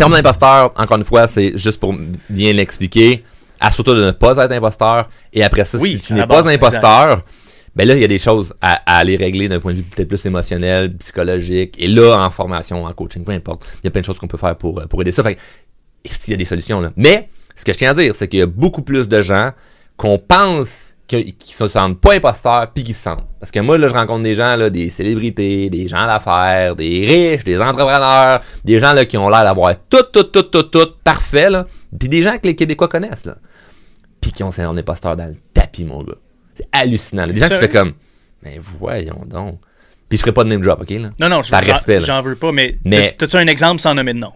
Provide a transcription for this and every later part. syndrome d'imposteur, encore une fois, c'est juste pour bien l'expliquer. Assure-toi de ne pas être imposteur. Et après ça, oui, si tu n'es pas imposteur, ben là, il y a des choses à aller régler d'un point de vue peut-être plus émotionnel, psychologique. Et là, en formation, en coaching, peu importe. Il y a plein de choses qu'on peut faire pour aider ça. Fait que, s'il y a des solutions, là. Mais, ce que je tiens à dire, c'est qu'il y a beaucoup plus de gens qu'on pense qui ne se sentent pas imposteurs puis qui se sentent. Parce que moi, là, je rencontre des gens, là, des célébrités, des gens d'affaires, des riches, des entrepreneurs, des gens là, qui ont l'air d'avoir tout parfait, là. Puis des gens que les Québécois connaissent, là. Puis qui ont syndrome d'imposteur dans le tapis, mon gars. C'est hallucinant. Là. Des gens qui font comme, mais voyons donc. Puis je ferai pas de name drop, OK? Là? Non, non, j'en veux pas, mais t'as-tu un exemple sans nommer de nom?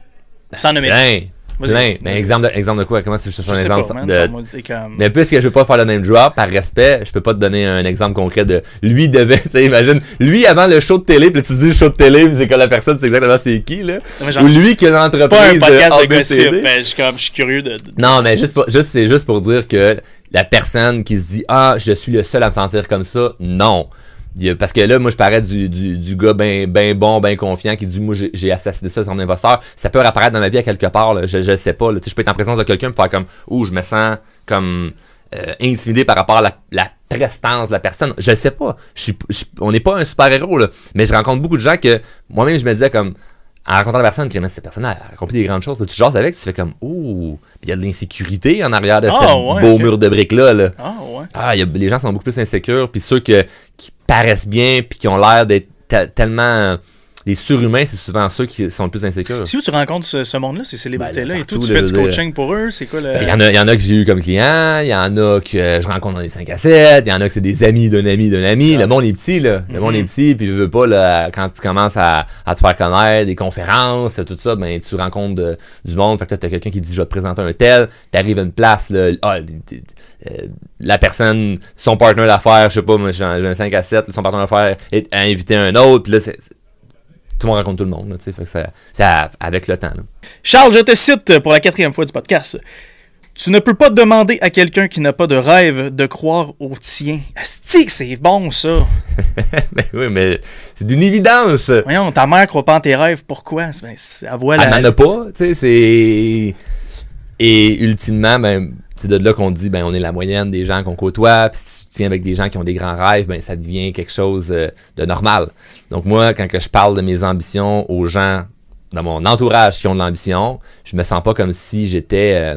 Sans nommer de nom. Vas-y, mais exemple de quoi? Comment tu cherches un exemple? Pas, man, mais puisque je veux pas faire le name drop, par respect, je peux pas te donner un exemple concret de lui devait, tu imagines, lui avant le show de télé, puis tu dis le show de télé, puis c'est que la personne c'est exactement c'est qui là. Non, genre, ou lui qui a une entreprise. C'est pas un podcast de gossip, mais je suis curieux de. Non, mais c'est juste pour dire que la personne qui se dit ah je suis le seul à me sentir comme ça, non. Parce que là, moi, je parais du gars ben bon, ben confiant qui dit « Moi, j'ai assassiné ça, son imposteur. » Ça peut réapparaître dans ma vie à quelque part. Là. Je sais pas. Là. Je peux être en présence de quelqu'un et me faire comme « Ouh, je me sens comme intimidé par rapport à la prestance de la personne. » Je sais pas. On n'est pas un super-héros. Là. Mais je rencontre beaucoup de gens que moi-même, je me disais comme en rencontrant la personne, cette personne a accompli des grandes choses. Là, tu jases avec, tu fais comme « Ouh! » Il y a de l'insécurité en arrière de ce beau mur de briques-là. Là. Oh, ouais. Ah, les gens sont beaucoup plus insécures. Puis ceux qui paraissent bien puis qui ont l'air d'être tellement... Les surhumains, c'est souvent ceux qui sont le plus insécures. C'est où tu rencontres ce monde-là, ces célébrités-là et tout? Tu fais du coaching pour eux? C'est quoi le... Il y en a que j'ai eu comme client, il y en a que je rencontre dans les 5 à 7, il y en a que c'est des amis d'un ami d'un ami. Ah. Le monde est petit, là. Le monde est petit, puis il veut pas, là, quand tu commences à te faire connaître, des conférences, tout ça, ben tu rencontres du monde. Fait que là, t'as quelqu'un qui dit « Je vais te présenter un tel », t'arrives à une place, là, la personne, son partenaire d'affaires, je sais pas, moi j'ai un 5 à 7, son partenaire d'affaires a invité un autre, puis là, tout le monde raconte tout le monde, là, fait que ça avec le temps. Là. Charles, je te cite pour la 4e fois du podcast. « Tu ne peux pas demander à quelqu'un qui n'a pas de rêve de croire au tien. » Asti que c'est bon, ça! Ben oui, mais c'est d'une évidence! Voyons, ta mère croit pas en tes rêves, pourquoi? Ben, elle n'en a pas, tu sais, c'est... Et ultimement, ben, c'est de là qu'on dit, ben, on est la moyenne des gens qu'on côtoie, puis si tu tiens avec des gens qui ont des grands rêves, ben, ça devient quelque chose de normal. Donc, moi, quand que je parle de mes ambitions aux gens dans mon entourage qui ont de l'ambition, je me sens pas comme si j'étais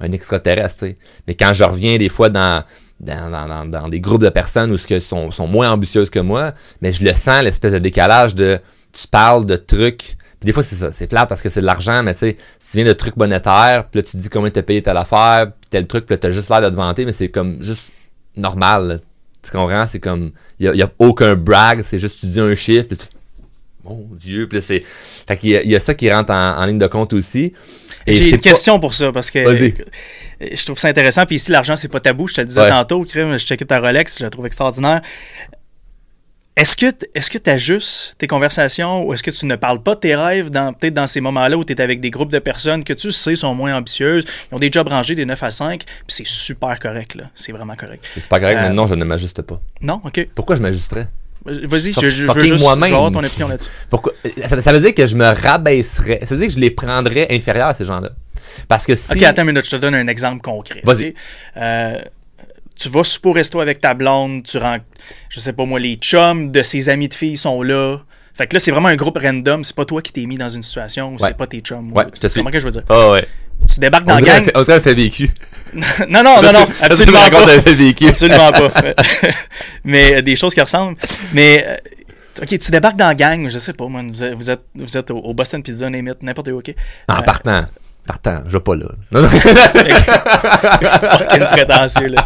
un extraterrestre, tu sais. Mais quand je reviens des fois dans des groupes de personnes où ce sont moins ambitieuses que moi, mais je le sens, l'espèce de décalage de tu parles de trucs. Puis des fois, c'est ça, c'est plate parce que c'est de l'argent, mais tu sais, si tu viens de trucs monétaires, puis là, tu te dis combien t'as payé telle affaire, puis tel truc, puis là, t'as juste l'air de te vanter, mais c'est comme juste normal. Là. Tu comprends? C'est comme, il n'y a aucun brag, c'est juste, tu dis un chiffre, puis tu... Mon Dieu, puis là, c'est... Fait qu'il y a ça qui rentre en ligne de compte aussi. Et j'ai une question pour ça, parce que vas-y. Je trouve ça intéressant, puis ici, l'argent, c'est pas tabou, je te le disais tantôt, je checkais ta Rolex, je la trouve extraordinaire. Est-ce que tu ajustes tes conversations ou est-ce que tu ne parles pas de tes rêves peut-être dans ces moments-là où tu es avec des groupes de personnes que tu sais sont moins ambitieuses, ils ont des jobs rangés des 9 à 5, puis c'est super correct, là. C'est vraiment correct. C'est super correct, mais non, je ne m'ajuste pas. Non, OK. Pourquoi je m'ajusterais? Vas-y, je veux juste avoir ton opinion là-dessus. Pourquoi? Ça veut dire que je me rabaisserais, ça veut dire que je les prendrais inférieurs à ces gens-là. Parce que si... OK, attends une minute, je te donne un exemple concret. Vas-y. Okay? Tu vas super au resto avec ta blonde, je sais pas moi, les chums de ses amis de filles sont là. Fait que là, c'est vraiment un groupe random, c'est pas toi qui t'es mis dans une situation où c'est pas tes chums. Ouais, je te suis. Comment que je veux dire? Ah ouais. Tu débarques dans la gang. On dirait un fait vécu. Non, absolument pas. Absolument pas. Mais des choses qui ressemblent. Mais... OK, tu débarques dans la gang, je sais pas, moi, vous êtes au Boston Pizza, Némite, n'importe où, OK? En partant, je vais pas là. Non. Quel prétentieux, là.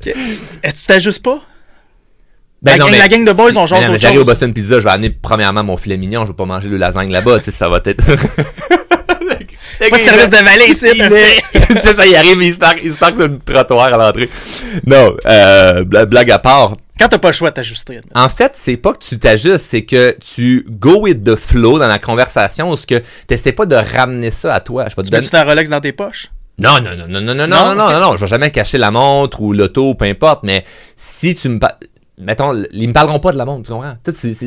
Tu t'ajustes pas? La gang de boys, on genre autre chose. J'arrive au Boston Pizza, je vais amener premièrement mon filet mignon, je vais pas manger le lasagne là-bas, tu sais, ça va être... Pas de service de valet ici. Ça, il arrive, il se parque sur le trottoir à l'entrée. Non, blague à part... Quand t'as pas le choix de t'ajuster. En fait, c'est pas que tu t'ajustes, c'est que tu go with the flow dans la conversation ou ce que t'essaies pas de ramener ça à toi. Je vais te donner... Tu mets-tu ton Rolex dans tes poches? Non, je vais jamais cacher la montre ou l'auto, peu importe, mais si tu me... mettons, ils me parleront pas de la montre, tu comprends?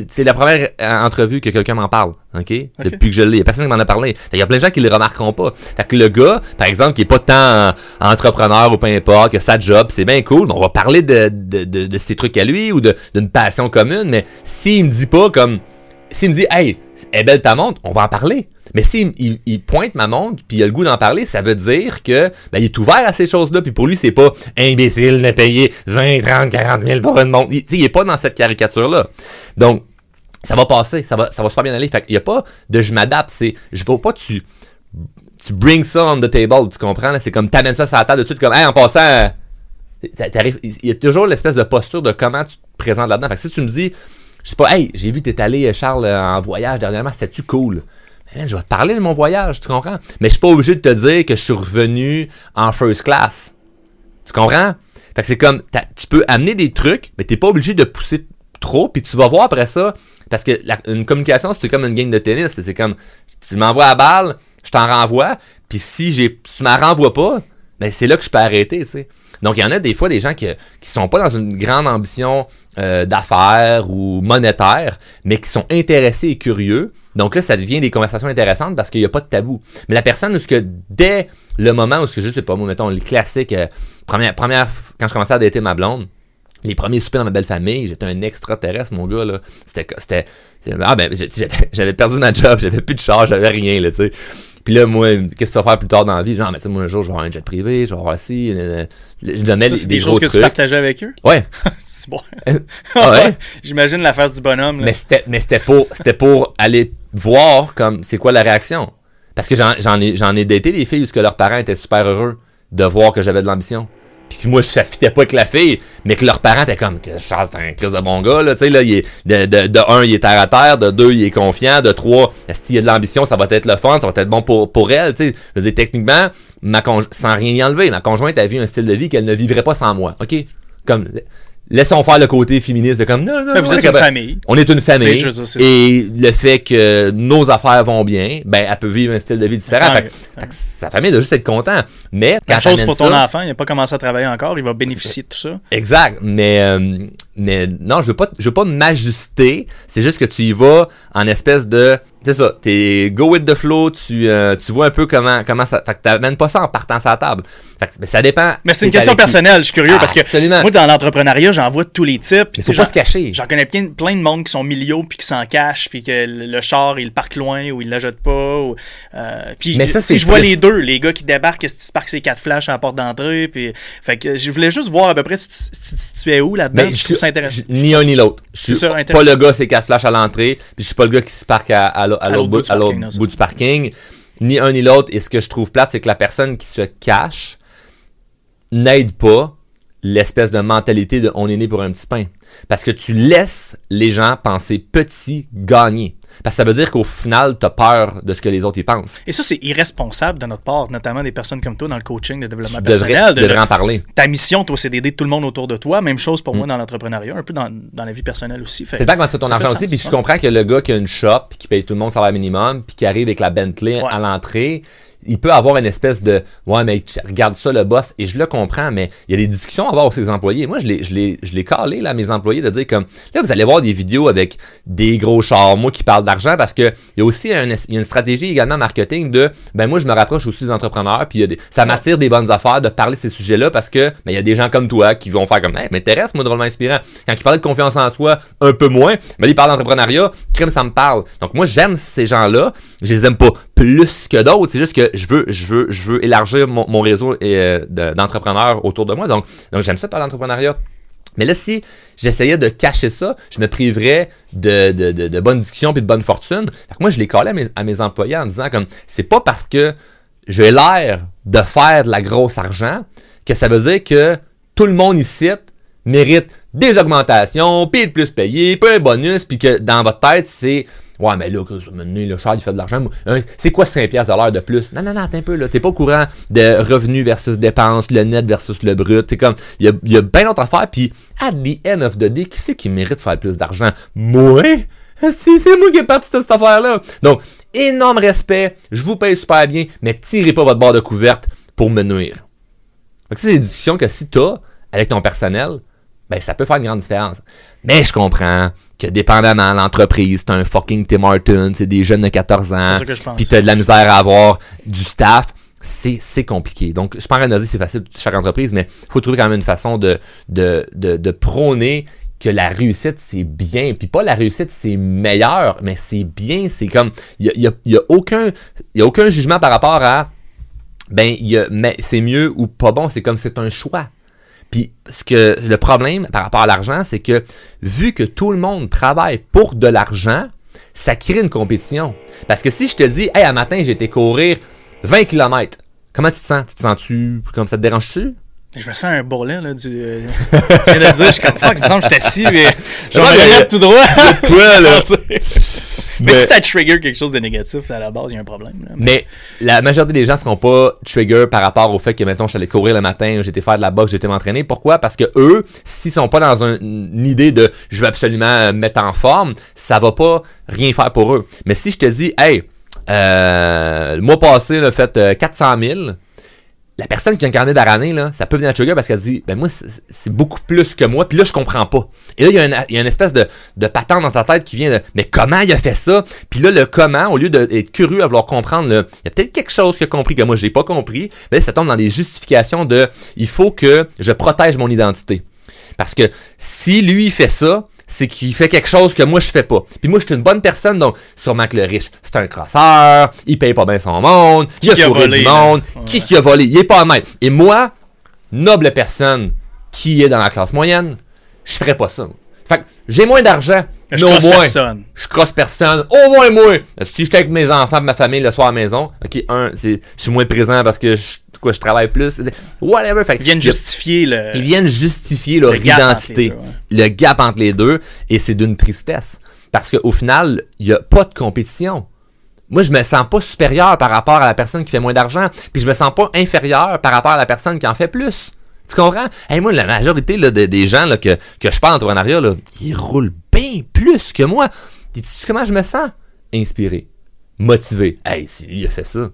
C'est la première entrevue que quelqu'un m'en parle, okay? Depuis que je l'ai, il y a personne qui m'en a parlé. Il y a plein de gens qui le remarqueront pas. Fait que le gars, par exemple, qui est pas tant entrepreneur ou peu importe, qui a sa job, c'est bien cool, mais on va parler de ses trucs à lui ou d'une passion commune, mais s'il me dit pas comme... S'il me dit « Hey, est belle ta montre », on va en parler. Mais s'il il pointe ma montre puis il a le goût d'en parler, ça veut dire que ben, il est ouvert à ces choses-là. Puis pour lui, c'est pas « imbécile de payer 20, 30, 40 000 pour une montre ». Il est pas dans cette caricature-là. Donc, ça va passer. Ça va super bien aller. Fait qu'il n'y a pas de « je m'adapte ». C'est « je veux pas que tu bring ça on the table ». Tu comprends? Là? C'est comme « t'amènes ça sur la table de suite ». Comme « hey, en passant, t'arrives ». Il y a toujours l'espèce de posture de comment tu te présentes là-dedans. Fait que si tu me dis... Je sais pas, hey, j'ai vu que t'es allé, Charles, en voyage dernièrement, c'était-tu cool? Mais man, je vais te parler de mon voyage, tu comprends? Mais je suis pas obligé de te dire que je suis revenu en first class. Tu comprends? Fait que c'est comme, tu peux amener des trucs, mais t'es pas obligé de pousser trop, puis tu vas voir après ça, parce que une communication, c'est comme une game de tennis, c'est comme, tu m'envoies la balle, je t'en renvoie, puis si tu m'en renvoies pas, ben c'est là que je peux arrêter, tu sais. Donc, il y en a des fois des gens qui sont pas dans une grande ambition d'affaires ou monétaire, mais qui sont intéressés et curieux. Donc là, ça devient des conversations intéressantes parce qu'il n'y a pas de tabou. Mais la personne où ce que dès le moment où ce que, je sais pas, moi, mettons, le classique, quand je commençais à dater ma blonde, les premiers soupers dans ma belle famille, j'étais un extraterrestre, mon gars, là. J'avais perdu ma job, j'avais plus de char, j'avais rien, là, tu sais. Puis là, moi, qu'est-ce que tu vas faire plus tard dans la vie? Genre, mais tu sais, moi, un jour, je vais avoir un jet privé, je vais avoir ci. Je donnais ça, c'est des choses que trucs. Tu partageais avec eux? Ouais. C'est bon. Ah ouais? J'imagine la face du bonhomme. Là. Mais c'était pour aller voir, comme, c'est quoi la réaction. Parce que j'en ai daté des filles où leurs parents étaient super heureux de voir que j'avais de l'ambition. Puis moi, je ne fitais pas avec la fille, mais que leurs parents étaient comme, Charles, c'est un Christ de bon gars, là, tu sais, là, il est, de un, il est terre à terre, de deux, il est confiant, de trois, s'il y a de l'ambition, ça va être le fun, ça va être bon pour elle, tu sais. Je veux dire, techniquement, sans rien y enlever, ma conjointe a vu un style de vie qu'elle ne vivrait pas sans moi, ok? Comme, laissons faire le côté féministe de comme, non, vous êtes une famille. On est une famille, et le fait que nos affaires vont bien, ben, elle peut vivre un style de vie différent, sa famille doit juste être content. Mais quand la chose pour ton enfant, il n'a pas commencé à travailler encore, il va bénéficier de tout ça. Exact, mais non, je veux pas m'ajuster, c'est juste que tu y vas en espèce de, c'est ça, t'es go with the flow, tu vois un peu comment ça, fait que t'amènes pas ça en partant sur la table. Fait que, mais ça dépend. Mais c'est une question personnelle, je suis curieux parce que moi dans l'entrepreneuriat, j'en vois tous les types, puis faut pas se cacher. J'en connais plein de monde qui sont milieux puis qui s'en cachent puis que le char, il parque loin ou il la jette pas ou puis si je vois les deux, les gars qui débarquent, qui parquent ses 4 flashs à la porte d'entrée puis fait que je voulais juste voir à peu près si tu es où là-dedans. Je trouve ça intéressant. Ni un ni l'autre. Je suis pas le gars, c'est 4 flashs à l'entrée, puis je suis pas le gars qui se parque à l'autre bout du parking. Ni un ni l'autre. Et ce que je trouve plate, c'est que la personne qui se cache n'aide pas l'espèce de mentalité de « on est né pour un petit pain ». Parce que tu laisses les gens penser petit gagner. Parce que ça veut dire qu'au final, tu as peur de ce que les autres y pensent. Et ça, c'est irresponsable de notre part, notamment des personnes comme toi dans le coaching de développement personnel. Tu devrais en parler. Ta mission, toi, c'est d'aider tout le monde autour de toi. Même chose pour moi dans l'entrepreneuriat, un peu dans la vie personnelle aussi. Fait, c'est pas quand tu as ton argent aussi. Puis je comprends que le gars qui a une shop, qui paye tout le monde salaire minimum, puis qui arrive avec la Bentley à l'entrée, il peut avoir une espèce de « ouais, mais regarde ça, le boss », et je le comprends, mais il y a des discussions à avoir avec ses employés. Moi, je l'ai calé, là, mes employés, de dire comme « là, vous allez voir des vidéos avec des gros chars, moi qui parle d'argent », parce que il y a aussi une stratégie également marketing de « ben moi, je me rapproche aussi des entrepreneurs, puis ça m'attire des bonnes affaires de parler de ces sujets-là, parce que ben, il y a des gens comme toi qui vont faire comme « hey, m'intéresse, moi, drôlement inspirant ». Quand ils parlent de confiance en soi, un peu moins, mais ils parlent d'entrepreneuriat, crime, ça me parle. Donc moi, j'aime ces gens-là, je les aime pas plus que d'autres, c'est juste que je veux élargir mon réseau d'entrepreneurs autour de moi. Donc j'aime ça par l'entrepreneuriat. Mais là, si j'essayais de cacher ça, je me priverais de bonnes discussions et de bonne fortune. Fait que moi, je les collais à mes employés en disant comme c'est pas parce que j'ai l'air de faire de la grosse argent que ça veut dire que tout le monde ici mérite des augmentations, puis le plus payé, puis un bonus, puis que dans votre tête, c'est ouais, mais là, le Charles, il fait de l'argent. C'est quoi 5$ à l'heure de plus? Non, attends un peu, là. T'es pas au courant de revenus versus dépenses, le net versus le brut. C'est comme, il y a bien d'autres affaires. Puis, at the end of the day, qui c'est qui mérite de faire le plus d'argent? Moi? Si, c'est moi qui ai parti de cette affaire-là. Donc, énorme respect. Je vous paye super bien, mais tirez pas votre barre de couverte pour me nuire. Donc, c'est des discussions que si t'as avec ton personnel, ben ça peut faire une grande différence. Mais je comprends que dépendamment de l'entreprise, t'as un fucking Tim Hortons, c'est des jeunes de 14 ans, pis t'as de la misère à avoir du staff, c'est compliqué. Donc, je suis pas en train de dire que c'est facile pour chaque entreprise, mais il faut trouver quand même une façon de prôner que la réussite, c'est bien. Puis pas la réussite, c'est meilleur, mais c'est bien. C'est comme, il n'y a aucun jugement par rapport à, mais c'est mieux ou pas bon. C'est comme, c'est un choix. Puis le problème par rapport à l'argent, c'est que vu que tout le monde travaille pour de l'argent, ça crée une compétition. Parce que si je te dis, hey, à matin, j'ai été courir 20 km, comment tu te sens? Tu te sens-tu comme ça, te dérange-tu? Je me sens un bourrelet, là, tu viens de dire, je suis comme, fuck, il me semble que je suis assis, mais genre, je regarde tout droit. Quoi, là? Mais si ça trigger quelque chose de négatif, à la base, il y a un problème. Là, mais la majorité des gens ne seront pas trigger par rapport au fait que, mettons, je suis allé courir le matin, j'étais faire de la boxe, j'étais m'entraîner. Pourquoi? Parce que eux, s'ils ne sont pas dans une idée de « je veux absolument mettre en forme », ça ne va pas rien faire pour eux. Mais si je te dis « hey, le mois passé, là, fait 400 000 », la personne qui a un carnet d'année, là, ça peut venir à trigger parce qu'elle se dit, ben moi, c'est beaucoup plus que moi, puis là, je comprends pas. Et là, il y a une espèce de patente dans ta tête qui vient de, mais comment il a fait ça? Puis là, le comment, au lieu d'être curieux à vouloir comprendre, là, il y a peut-être quelque chose qu'il a compris que moi, j'ai pas compris, mais là, ça tombe dans les justifications de, il faut que je protège mon identité. Parce que si lui, il fait ça, c'est qu'il fait quelque chose que moi, je fais pas. Puis moi, je suis une bonne personne, donc sûrement que le riche, c'est un crosseur, il paye pas bien son monde, il a souri du monde, ouais. Qui a volé, il est pas honnête. Et moi, noble personne qui est dans la classe moyenne, je ferais pas ça. Fait que j'ai moins d'argent, mais au moins, je crosse personne, au moins moi. Si j'étais avec mes enfants, ma famille, le soir à la maison, ok, je suis moins présent parce que je travaille plus, whatever. Fait ils viennent justifier leur identité, le gap entre les deux, et c'est d'une tristesse. Parce qu'au final, il n'y a pas de compétition. Moi, je me sens pas supérieur par rapport à la personne qui fait moins d'argent, puis je me sens pas inférieur par rapport à la personne qui en fait plus. Tu comprends? Hey, moi, la majorité là, des gens là, que je parle d'entrepreneuriat, ils roulent bien plus que moi. Dis-tu comment je me sens? Inspiré, motivé. Hey, si lui, il a fait ça.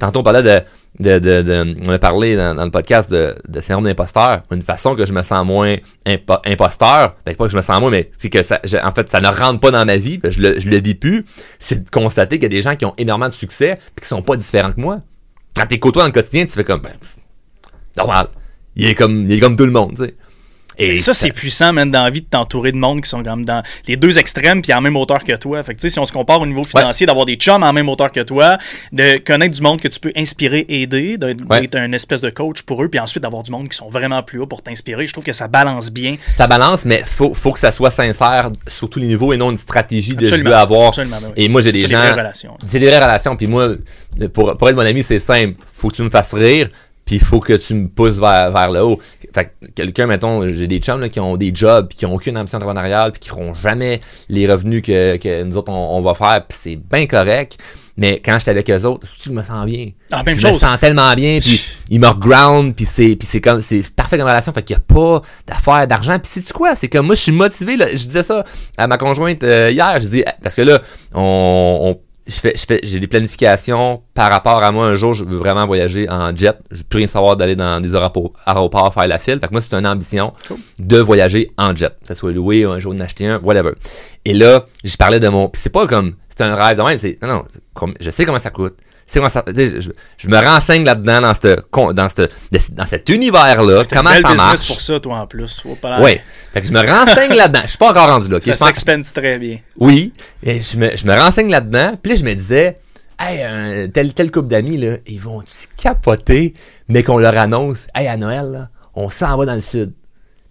Tantôt, on parlait on a parlé dans le podcast de syndrome d'imposteur. Une façon que je me sens moins imposteur, ben pas que je me sens moins, mais c'est que en fait, ça ne rentre pas dans ma vie, ben, je le vis plus, c'est de constater qu'il y a des gens qui ont énormément de succès et qui sont pas différents que moi. Quand t'es côtoyé dans le quotidien, tu fais comme, ben, normal, il est comme tout le monde, tu sais. Et ça, c'est puissant, même dans la vie, de t'entourer de monde qui sont comme dans les deux extrêmes puis en même hauteur que toi. Fait que, tu sais, si on se compare au niveau financier, d'avoir des chums en même hauteur que toi, de connaître du monde que tu peux inspirer, aider, d'être un espèce de coach pour eux, puis ensuite d'avoir du monde qui sont vraiment plus haut pour t'inspirer, je trouve que ça balance bien. Ça balance, mais faut que ça soit sincère sur tous les niveaux et non une stratégie de je veux avoir. Absolument, ben oui. Et moi, j'ai des gens. C'est des vraies relations. Puis moi, pour être mon ami, c'est simple. Faut que tu me fasses rire. Puis il faut que tu me pousses vers le haut. Fait que quelqu'un, mettons, j'ai des chums là, qui ont des jobs puis qui n'ont aucune ambition entrepreneuriale puis qui feront jamais les revenus que nous autres, on va faire. Puis c'est bien correct. Mais quand j'étais avec eux autres, je me sens bien. Ah, même chose. Je me sens tellement bien. Puis ils me reground. Puis c'est parfait comme relation. Fait qu'il n'y a pas d'affaires d'argent. Puis sais-tu quoi? C'est comme moi, je suis motivé. Là. Je disais ça à ma conjointe hier. Je dis, parce que là, j'ai des planifications par rapport à moi. Un jour, je veux vraiment voyager en jet. Je veux plus rien savoir d'aller dans des aéroports faire la file. Fait que moi, c'est une ambition de voyager en jet. Que ça soit loué, un jour d'en acheter un, whatever. Et là, je parlais de mon... Puis c'est pas comme... C'est un rêve de même. C'est... Non, je sais comment ça coûte. Je me renseigne là-dedans dans cet univers-là. Comment ça marche. Business pour ça, toi, en plus. Oui. Fait que je me renseigne là-dedans. Je suis pas encore rendu là. Okay? Ça s'expense très bien. Oui. Et je me renseigne là-dedans. Puis là, je me disais, hey, tel couple d'amis, là, ils vont capoter, mais qu'on leur annonce, hey, à Noël, là, on s'en va dans le sud.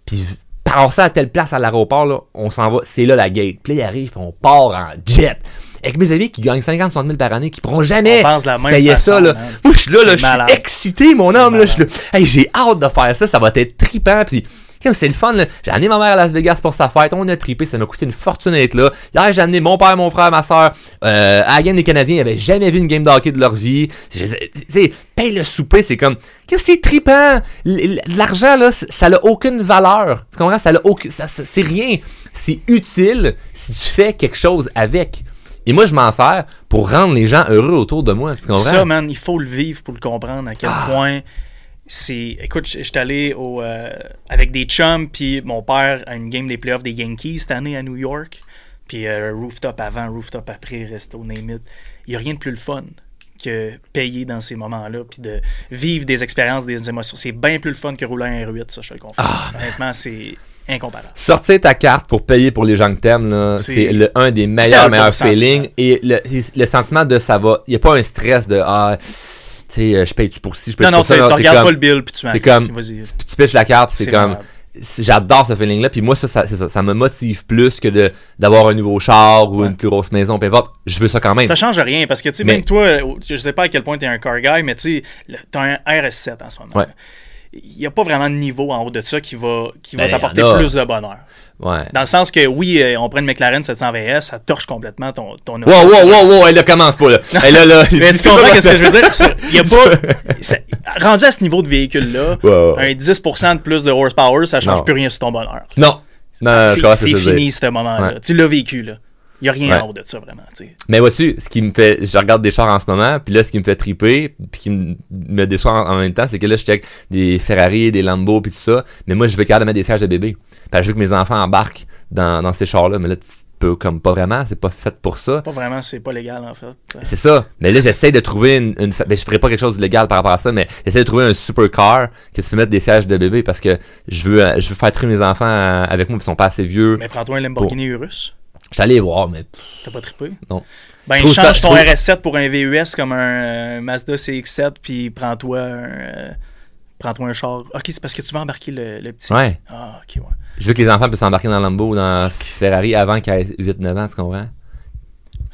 Puis par ça à telle place à l'aéroport, là, on s'en va. C'est là la gate. Puis là, ils arrivent, on part en jet. Avec mes amis qui gagnent 50-60 000 par année, qui pourront jamais se payer ça. Là. Moi, je suis là, je suis excité, mon homme. Là, hey, j'ai hâte de faire ça, ça va être trippant. Puis, c'est le fun. Là. J'ai amené ma mère à Las Vegas pour sa fête, on a trippé, ça m'a coûté une fortune d'être là. Hier, j'ai amené mon père, mon frère, ma soeur à la game des Canadiens, ils n'avaient jamais vu une game de hockey de leur vie. Paye le souper, c'est comme... C'est trippant. L'argent, là, ça n'a aucune valeur. Tu comprends? C'est rien. C'est utile si tu fais quelque chose avec... Et moi, je m'en sers pour rendre les gens heureux autour de moi. Tu comprends? Ça, man, il faut le vivre pour le comprendre à quel point c'est, écoute, j'étais allé avec des chums, puis mon père à une game des playoffs des Yankees cette année à New York, puis rooftop avant, rooftop après, resto, name it. Il n'y a rien de plus le fun que payer dans ces moments-là, puis de vivre des expériences, des émotions. C'est bien plus le fun que rouler un R8, ça, je te le confirme. Ah, honnêtement, c'est incomparable. Sortir ta carte pour payer pour les gens que t'aimes, là, c'est un des meilleurs feelings. Et le sentiment de ça va. Il n'y a pas un stress de je paye-tu pour ci, je paye-tu pour ça. Non, tu regardes comme, pas le bill, puis tu m'as. C'est comme, tu pitches la carte, c'est comme. J'adore ce feeling-là, puis moi, ça me motive plus que d'avoir un nouveau char ou une plus grosse maison, peu importe. Je veux ça quand même. Ça change rien, parce que, tu sais, même toi, je sais pas à quel point t'es un car guy, mais tu sais, t'as un RS7 en ce moment. Ouais. Il n'y a pas vraiment de niveau en haut de ça qui va t'apporter plus de bonheur. Ouais. Dans le sens que, oui, on prend une McLaren 720S, ça torche complètement ton auto. Wow, elle ne commence pas, là. Mais tu comprends ce que je veux dire? Il y a pas... Rendu à ce niveau de véhicule-là, un 10% de plus de horsepower, ça ne change plus rien sur ton bonheur. Non, c'est fini, ce moment-là. Ouais. Tu l'as vécu, là. Il n'y a rien en haut de ça, vraiment. T'sais. Mais vois-tu, ce qui me fait. Je regarde des chars en ce moment, puis là, ce qui me fait triper, puis qui me déçoit en même temps, c'est que là, je check des Ferrari, des Lambo, puis tout ça. Mais moi, je veux capable de mettre des sièges de bébé. Parce que je veux que mes enfants embarquent dans ces chars-là. Mais là, tu peux, comme pas vraiment, c'est pas fait pour ça. Pas vraiment, c'est pas légal, en fait. C'est ça. Mais là, j'essaie de trouver je ferai pas quelque chose de légal par rapport à ça, mais j'essaie de trouver un supercar que tu peux mettre des sièges de bébé parce que je veux faire trier mes enfants avec moi, puis ils sont pas assez vieux. Mais prends-toi un Lamborghini Urus. J'allais voir, mais... T'as pas trippé? Non. Ben, change ton RS7 pour un VUS comme un Mazda CX-7, puis prends-toi un char. OK, c'est parce que tu veux embarquer le petit. Ouais. Ah, OK, ouais. Je veux que les enfants puissent embarquer dans Lambo ou dans Ferrari avant qu'ils aient 8-9 ans, tu comprends?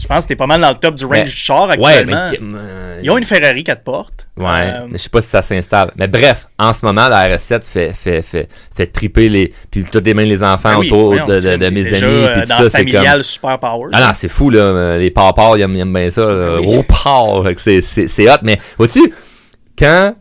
Je pense que t'es pas mal dans le top du range du char actuellement. Ouais, mais... Ils ont une Ferrari 4 portes. Ouais, mais je sais pas si ça s'installe. Mais bref, en ce moment, la RS7 fait triper les... Puis tout les mains les enfants autour de mes amis. Puis tout dans ça, familial, c'est comme... super power. Ah non, c'est fou, là. Les pars ils aiment bien ça. Gros pars. C'est hot. Mais vois-tu, quand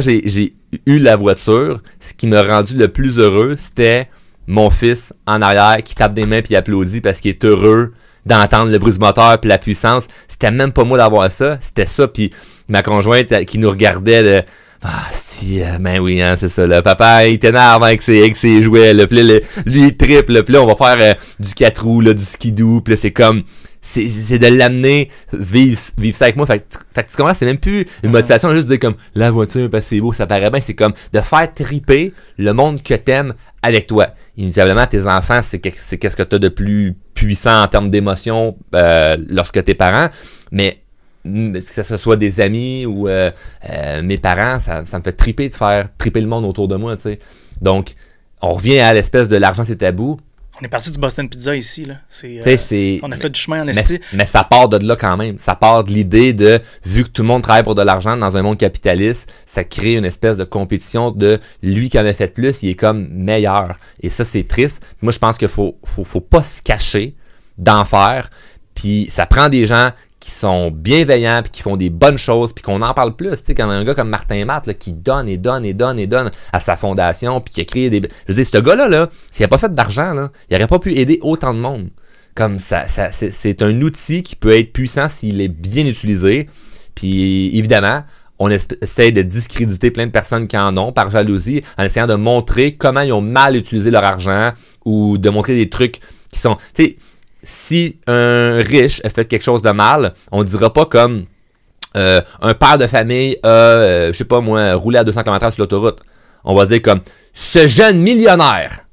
j'ai eu la voiture, ce qui m'a rendu le plus heureux, c'était mon fils en arrière qui tape des mains puis applaudit parce qu'il est heureux d'entendre le bruit du moteur puis la puissance. C'était même pas moi d'avoir ça, c'était ça. Puis ma conjointe qui nous regardait de « Ah, si, ben oui, hein, c'est ça, là. Papa, il t'énerve avec ses jouets, là. Puis là, lui, il tripe, là. Puis là, on va faire du 4 roues, là, du skidoo. » Puis là, c'est comme... C'est de l'amener vivre ça avec moi. Fait que tu comprends, c'est même plus une motivation juste de dire comme la voiture, ben c'est beau, ça paraît bien. C'est comme de faire triper le monde que t'aimes avec toi. Inévitablement, tes enfants, c'est qu'est-ce que t'as de plus puissant en termes d'émotion lorsque t'es parent. Mais que ce soit des amis ou mes parents, ça me fait triper de faire triper le monde autour de moi, tu sais. Donc, on revient à l'espèce de l'argent, c'est tabou. On est parti du Boston Pizza ici, là. On a fait du chemin en esti. Mais ça part de là quand même. Ça part de l'idée de, vu que tout le monde travaille pour de l'argent dans un monde capitaliste, ça crée une espèce de compétition de lui qui en a fait plus, il est comme meilleur. Et ça, c'est triste. Moi, je pense qu'il faut pas se cacher d'en faire. Puis ça prend des gens qui sont bienveillants, puis qui font des bonnes choses, puis qu'on en parle plus. Tu sais, quand un gars comme Martin Matt, là, qui donne à sa fondation, puis qui a créé des... Je veux dire, ce gars-là, là, s'il n'avait pas fait d'argent, là, il n'aurait pas pu aider autant de monde. Comme ça c'est un outil qui peut être puissant s'il est bien utilisé. Puis évidemment, on essaie de discréditer plein de personnes qui en ont par jalousie, en essayant de montrer comment ils ont mal utilisé leur argent, ou de montrer des trucs qui sont... Tu sais, si un riche a fait quelque chose de mal, on ne dira pas comme un père de famille a, je sais pas moi, roulé à 200 km/h sur l'autoroute. On va dire comme ce jeune millionnaire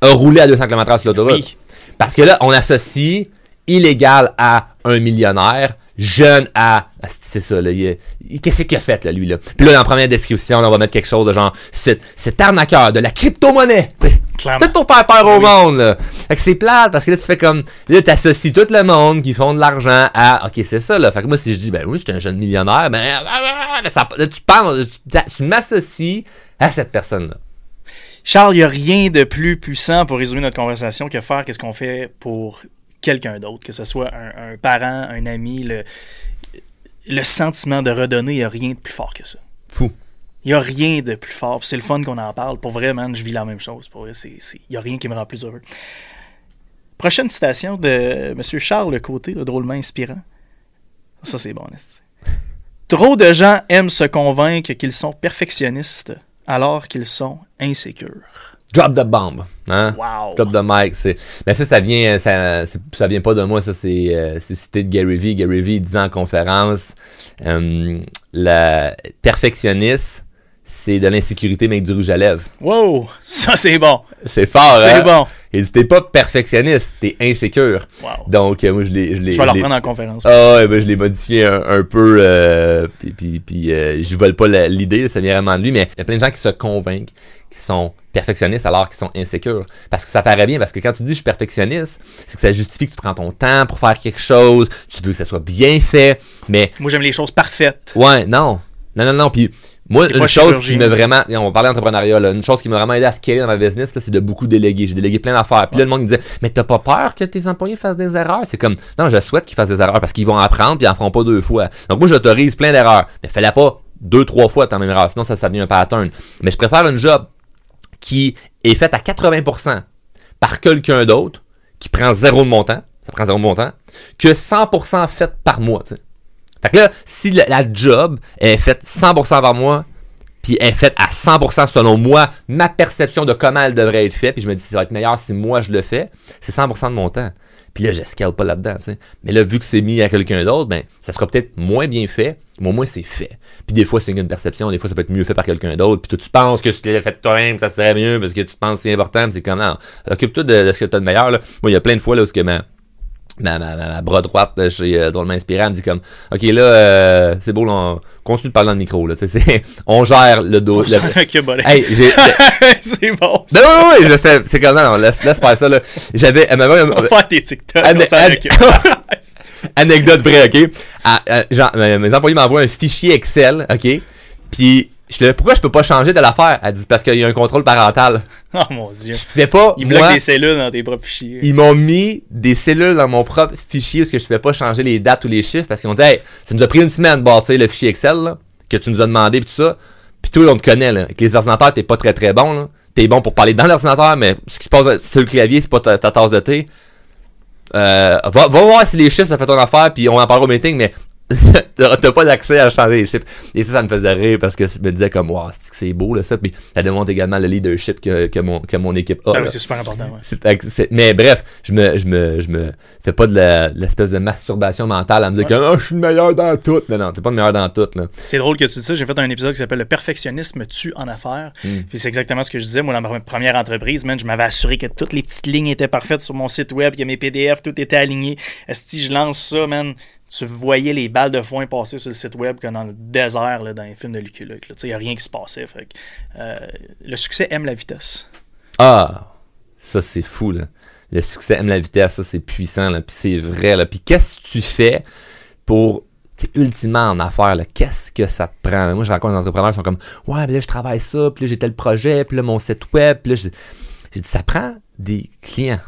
a roulé à 200 km/h sur l'autoroute. Oui. Parce que là, on associe illégal à un millionnaire, jeune à... Ah, c'est ça, là. Qu'est-ce qu'il a fait, là, lui, là? Puis là, dans la première description, là, on va mettre quelque chose de genre cet arnaqueur de la crypto-monnaie. Peut-être pour faire peur au monde, là. Fait que c'est plate, parce que là, tu fais comme... Là, t'associes tout le monde qui font de l'argent à... OK, c'est ça, là. Fait que moi, si je dis, ben oui, j'étais un jeune millionnaire, ben... Là, là, tu parles, tu m'associes à cette personne-là. Charles, il n'y a rien de plus puissant pour résumer notre conversation que faire qu'est-ce qu'on fait pour... quelqu'un d'autre, que ce soit un parent, un ami, le sentiment de redonner, il n'y a rien de plus fort que ça. Fou. Il n'y a rien de plus fort. Puis c'est le fun qu'on en parle. Pour vrai, man, je vis la même chose. Pour vrai, il n'y a rien qui me rend plus heureux. Prochaine citation de M. Charles Côté, drôlement inspirant. Ça, c'est bon, n'est-ce pas? Trop de gens aiment se convaincre qu'ils sont perfectionnistes alors qu'ils sont insécures. Drop the bomb, hein? Wow. Drop the mic, c'est. Mais ça vient, ça vient pas de moi, ça c'est cité de Gary Vee. Gary Vee disait en conférence, le perfectionniste, c'est de l'insécurité mais avec du rouge à lèvres. Wow, ça c'est bon. C'est fort, c'est hein? C'est bon. Et t'es pas perfectionniste, t'es insécure. Wow. Donc, moi, je vais leur prendre en conférence. Ah, ouais, ben, je l'ai modifié un peu, puis je vole pas l'idée, ça vient vraiment de lui, mais il y a plein de gens qui se convainquent qu'ils sont perfectionnistes alors qu'ils sont insécures. Parce que ça paraît bien, parce que quand tu dis « je suis perfectionniste », c'est que ça justifie que tu prends ton temps pour faire quelque chose, tu veux que ça soit bien fait, mais... Moi, j'aime les choses parfaites. Ouais, non, puis... Moi, une chose qui m'a vraiment, on parlait d'entrepreneuriat, là, une chose qui m'a vraiment aidé à scaler dans ma business, là, c'est de beaucoup déléguer. J'ai délégué plein d'affaires. Puis là, le monde me disait, mais t'as pas peur que tes employés fassent des erreurs? C'est comme, non, je souhaite qu'ils fassent des erreurs parce qu'ils vont apprendre puis ils en feront pas 2 fois. Donc moi, j'autorise plein d'erreurs. Mais fallait pas 2-3 fois ta même erreur, sinon ça devient un pattern. Mais je préfère une job qui est faite à 80% par quelqu'un d'autre qui prend 0 de mon temps, ça prend 0 de mon temps, que 100% faite par moi, tu sais. Fait que là, si la job est faite 100% par moi, puis est faite à 100% selon moi, ma perception de comment elle devrait être faite, puis je me dis ça va être meilleur si moi je le fais, c'est 100% de mon temps. Puis là, je scale pas là-dedans, tu sais. Mais là, vu que c'est mis à quelqu'un d'autre, ben ça sera peut-être moins bien fait, mais au moins c'est fait. Puis des fois, c'est une perception, des fois ça peut être mieux fait par quelqu'un d'autre, puis toi, tu penses que si tu l'avais fait toi-même, ça serait mieux, parce que tu penses que c'est important, puis c'est comme, non, occupe-toi de ce que tu as de meilleur, là. Moi, il y a plein de fois, là, où ce que ma bras droite chez Drôlement Inspirant me dit comme OK là c'est beau là, on continue de parler dans le micro là, tu sais, on gère le dos. Hey, c'est bon. Non, oui, je fais, c'est comme non, laisse faire ça là. J'avais elle m'avait on fait tes TikTok. Anecdote vraie, OK. Genre, mes employés m'envoient un fichier Excel, OK. Puis pourquoi je peux pas changer de l'affaire? Elle dit parce qu'il y a un contrôle parental. Oh mon Dieu. Je pouvais pas. Ils bloquent des cellules dans tes propres fichiers. Ils m'ont mis des cellules dans mon propre fichier parce que je pouvais pas changer les dates ou les chiffres parce qu'ils ont dit hey, ça nous a pris une semaine de bâtir le fichier Excel là, que tu nous as demandé pis tout ça. Pis toi on te connaît là. Avec les ordinateurs, t'es pas très très bon là. T'es bon pour parler dans l'ordinateur, mais ce qui se passe sur le clavier, c'est pas ta tasse de thé. Va voir si les chiffres ça fait ton affaire, puis on en parlera au meeting, mais. T'as pas d'accès à changer les chiffres. Et ça me faisait rire parce que je me disais comme wow, c'est beau là ça. Puis ça démontre également le leadership que mon équipe a. Ah oui, c'est super important, ouais. Mais bref, je me fais pas de l'espèce de masturbation mentale à me dire que oh, je suis le meilleur dans tout. Non, t'es pas le meilleur dans tout là. C'est drôle que tu dis ça, j'ai fait un épisode qui s'appelle Le perfectionnisme tue en affaires. Puis c'est exactement ce que je disais. Moi, dans ma première entreprise, man, je m'avais assuré que toutes les petites lignes étaient parfaites sur mon site web, que mes PDF, tout était aligné. Si je lance ça, man. Tu voyais les balles de foin passer sur le site web comme dans le désert, là, dans les films de Lucky Luke. Il n'y a rien qui se passait. Fait que, le succès aime la vitesse. Ah! Ça, c'est fou. Là. Le succès aime la vitesse. Ça, c'est puissant. Là. Puis c'est vrai. Là. Puis qu'est-ce que tu fais pour... ultimement en affaires, là, qu'est-ce que ça te prend? Là? Moi, je rencontre des entrepreneurs qui sont comme « Ouais, mais là, je travaille ça. Puis là, j'ai tel projet. Puis là, mon site web. » Puis là, j'ai dit « Ça prend des clients. »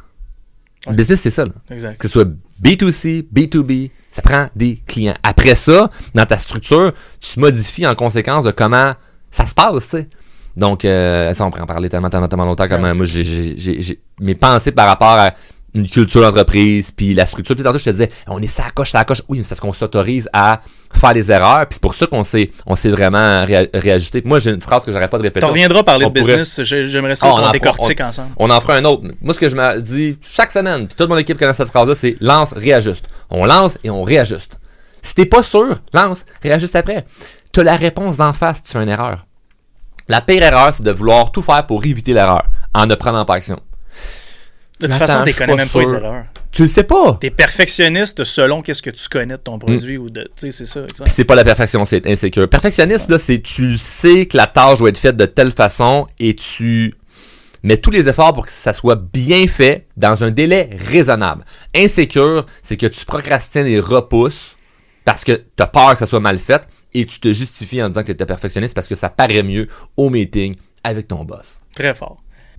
Le business, c'est ça. Là. Exact. Que ce soit B2C, B2B, ça prend des clients. Après ça, dans ta structure, tu modifies en conséquence de comment ça se passe, tu sais. Donc, ça, on pourrait en parler tellement longtemps. Comme, moi, j'ai mes pensées par rapport à une culture d'entreprise, puis la structure. Puis tantôt, je te disais, on est ça coche. Oui, c'est parce qu'on s'autorise à faire des erreurs. Puis c'est pour ça qu'on s'est vraiment réajusté. Puis moi, j'ai une phrase que j'arrête pas de répéter. Tu reviendras parler de business. J'aimerais ça qu'on décortique ensemble. On en fera un autre. Moi, ce que je me dis chaque semaine, puis toute mon équipe connaît cette phrase-là, c'est lance, réajuste. On lance et on réajuste. Si t'es pas sûr, lance, réajuste après. Tu as la réponse d'en face si tu fais une erreur. La pire erreur, c'est de vouloir tout faire pour éviter l'erreur en ne prenant pas action. De toute façon, tu ne connais même pas les erreurs. Tu le sais pas. Tu es perfectionniste selon qu'est-ce que tu connais de ton produit ou de. Tu sais, c'est ça. Exact. C'est pas la perfection, c'est insécure. Perfectionniste, là, c'est tu sais que la tâche doit être faite de telle façon et tu mets tous les efforts pour que ça soit bien fait dans un délai raisonnable. Insécure, c'est que tu procrastines et repousses parce que tu as peur que ça soit mal fait et tu te justifies en disant que tu étais perfectionniste parce que ça paraît mieux au meeting avec ton boss. Très fort.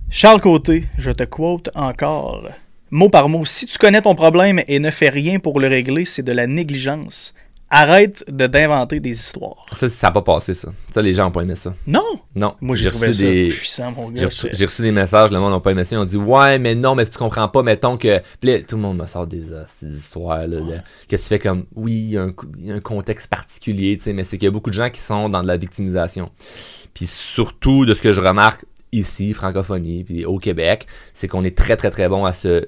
Charles Côté, je te quote encore, mot par mot, si tu connais ton problème et ne fais rien pour le régler, c'est de la négligence. Arrête d'inventer des histoires. Ça n'a pas passé, ça. Ça, les gens n'ont pas aimé ça. Non! Non. Moi, j'ai trouvé ça puissant, mon gars. J'ai reçu des messages, le monde n'a pas aimé ça. Ils ont dit « Ouais, mais non, mais si tu comprends pas, mettons que... » Tout le monde me sort des histoires, là, que tu fais comme... Oui, il y a un contexte particulier, tu sais, mais c'est qu'il y a beaucoup de gens qui sont dans de la victimisation. Puis surtout, de ce que je remarque ici, francophonie, puis au Québec, c'est qu'on est très, très, très bon à se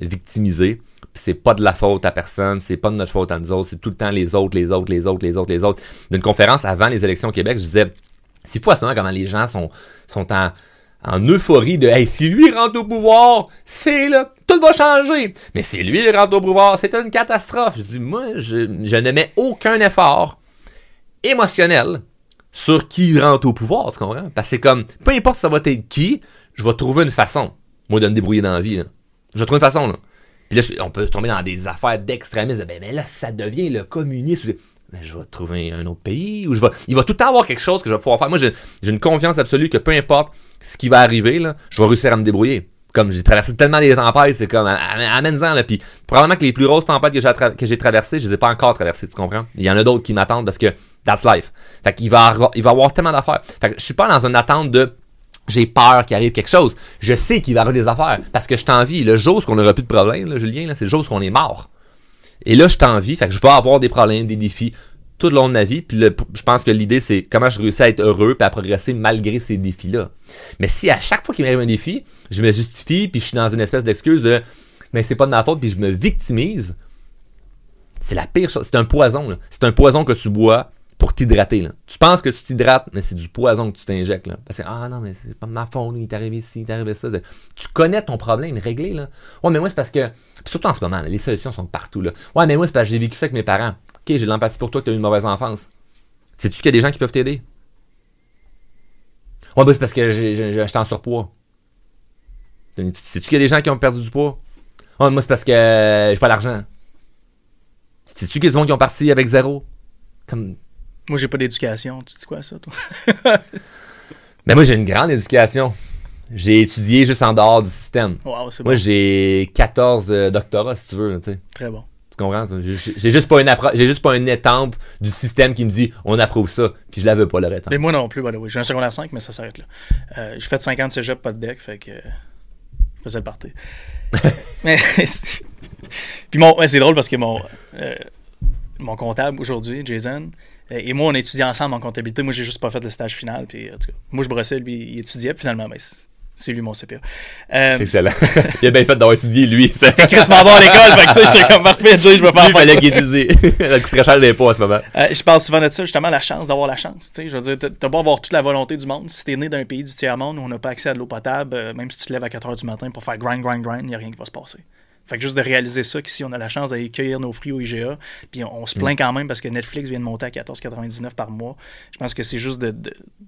victimiser. C'est pas de la faute à personne, c'est pas de notre faute à nous autres, c'est tout le temps les autres. D'une conférence avant les élections au Québec, je disais, c'est fou à ce moment comment les gens sont en euphorie de « Hey, si lui rentre au pouvoir, c'est là, tout va changer! Mais si lui rentre au pouvoir, c'est une catastrophe! » Je dis, moi, je ne mets aucun effort émotionnel sur qui rentre au pouvoir, tu comprends? Parce que c'est comme, peu importe ça va être qui, je vais trouver une façon, moi, de me débrouiller dans la vie, là. Je vais trouver une façon, là. Puis là, on peut tomber dans des affaires d'extrémisme. Mais là, ça devient le communisme. Ben, je vais trouver un autre pays. Où il va tout le temps avoir quelque chose que je vais pouvoir faire. Moi, j'ai une confiance absolue que peu importe ce qui va arriver, là, je vais réussir à me débrouiller. Comme j'ai traversé tellement des tempêtes, c'est comme, amène-en. Là. Puis probablement que les plus grosses tempêtes que j'ai traversées, je ne les ai pas encore traversées, tu comprends? Il y en a d'autres qui m'attendent parce que that's life. Fait qu'il va avoir tellement d'affaires. Fait que je suis pas dans une attente de... J'ai peur qu'il arrive quelque chose. Je sais qu'il va arriver des affaires parce que je t'envie. Le jour où on n'aura plus de problème, là, Julien, là, c'est le jour où on est mort. Et là, je t'envie. Fait que je vais avoir des problèmes, des défis tout le long de ma vie. Puis je pense que l'idée, c'est comment je réussis à être heureux et à progresser malgré ces défis-là. Mais si à chaque fois qu'il m'arrive un défi, je me justifie puis je suis dans une espèce d'excuse de « mais c'est pas de ma faute » puis je me victimise, c'est la pire chose. C'est un poison, là. C'est un poison que tu bois pour t'hydrater, là. Tu penses que tu t'hydrates, mais c'est du poison que tu t'injectes, là. Parce que, ah non, mais c'est pas de ma faute, il est arrivé ci, il est arrivé ça. Tu connais ton problème réglé, là. Ouais, mais moi, c'est parce que, surtout en ce moment, là, les solutions sont partout, là. Ouais, mais moi, c'est parce que j'ai vécu ça avec mes parents. Ok, j'ai de l'empathie pour toi, tu as eu une mauvaise enfance. Sais-tu qu'il y a des gens qui peuvent t'aider? Ouais, bah, c'est parce que j'étais en surpoids. Sais-tu qu'il y a des gens qui ont perdu du poids? Ouais, moi, c'est parce que j'ai pas l'argent. Sais-tu qu'il y a des gens qui ont parti avec zéro? Comme... Moi, j'ai pas d'éducation. Tu dis quoi, ça, toi? Mais moi, j'ai une grande éducation. J'ai étudié juste en dehors du système. Wow, c'est bon. Moi, j'ai 14 doctorats, si tu veux. Tu sais. Très bon. Tu comprends? J'ai juste pas une étampe du système qui me dit « on approuve ça », puis je la veux pas, leur étampe. Mais moi non plus, by the way. J'ai un secondaire 5, mais ça s'arrête là. J'ai fait 50 cégep, pas de deck, fait que je faisais le party. Mais... Puis ouais, c'est drôle parce que mon comptable aujourd'hui, Jason... Et moi, on étudiait ensemble en comptabilité. Moi, j'ai juste pas fait le stage final. Puis, en tout cas, moi, je brossais, lui, il étudiait. Puis finalement, ben, c'est lui mon CPA. C'est excellent. Il a bien fait d'avoir étudié, lui. C'était crissement bon à l'école. Fait que, tu sais, j'étais comme parfait. Je vais faire. Il fallait qu'il étudie. Ça coûte très cher l'impôt en ce moment. Je parle souvent de ça, justement, la chance d'avoir la chance. Tu sais, je veux dire, t'as beau avoir toute la volonté du monde. Si t'es né d'un pays du tiers-monde où on n'a pas accès à de l'eau potable, même si tu te lèves à 4 h du matin pour faire grind, il n'y a rien qui va se passer. Fait que juste de réaliser ça, qu'ici, on a la chance d'aller cueillir nos fruits au IGA, puis on se plaint quand même parce que Netflix vient de monter à 14,99 par mois. Je pense que c'est juste de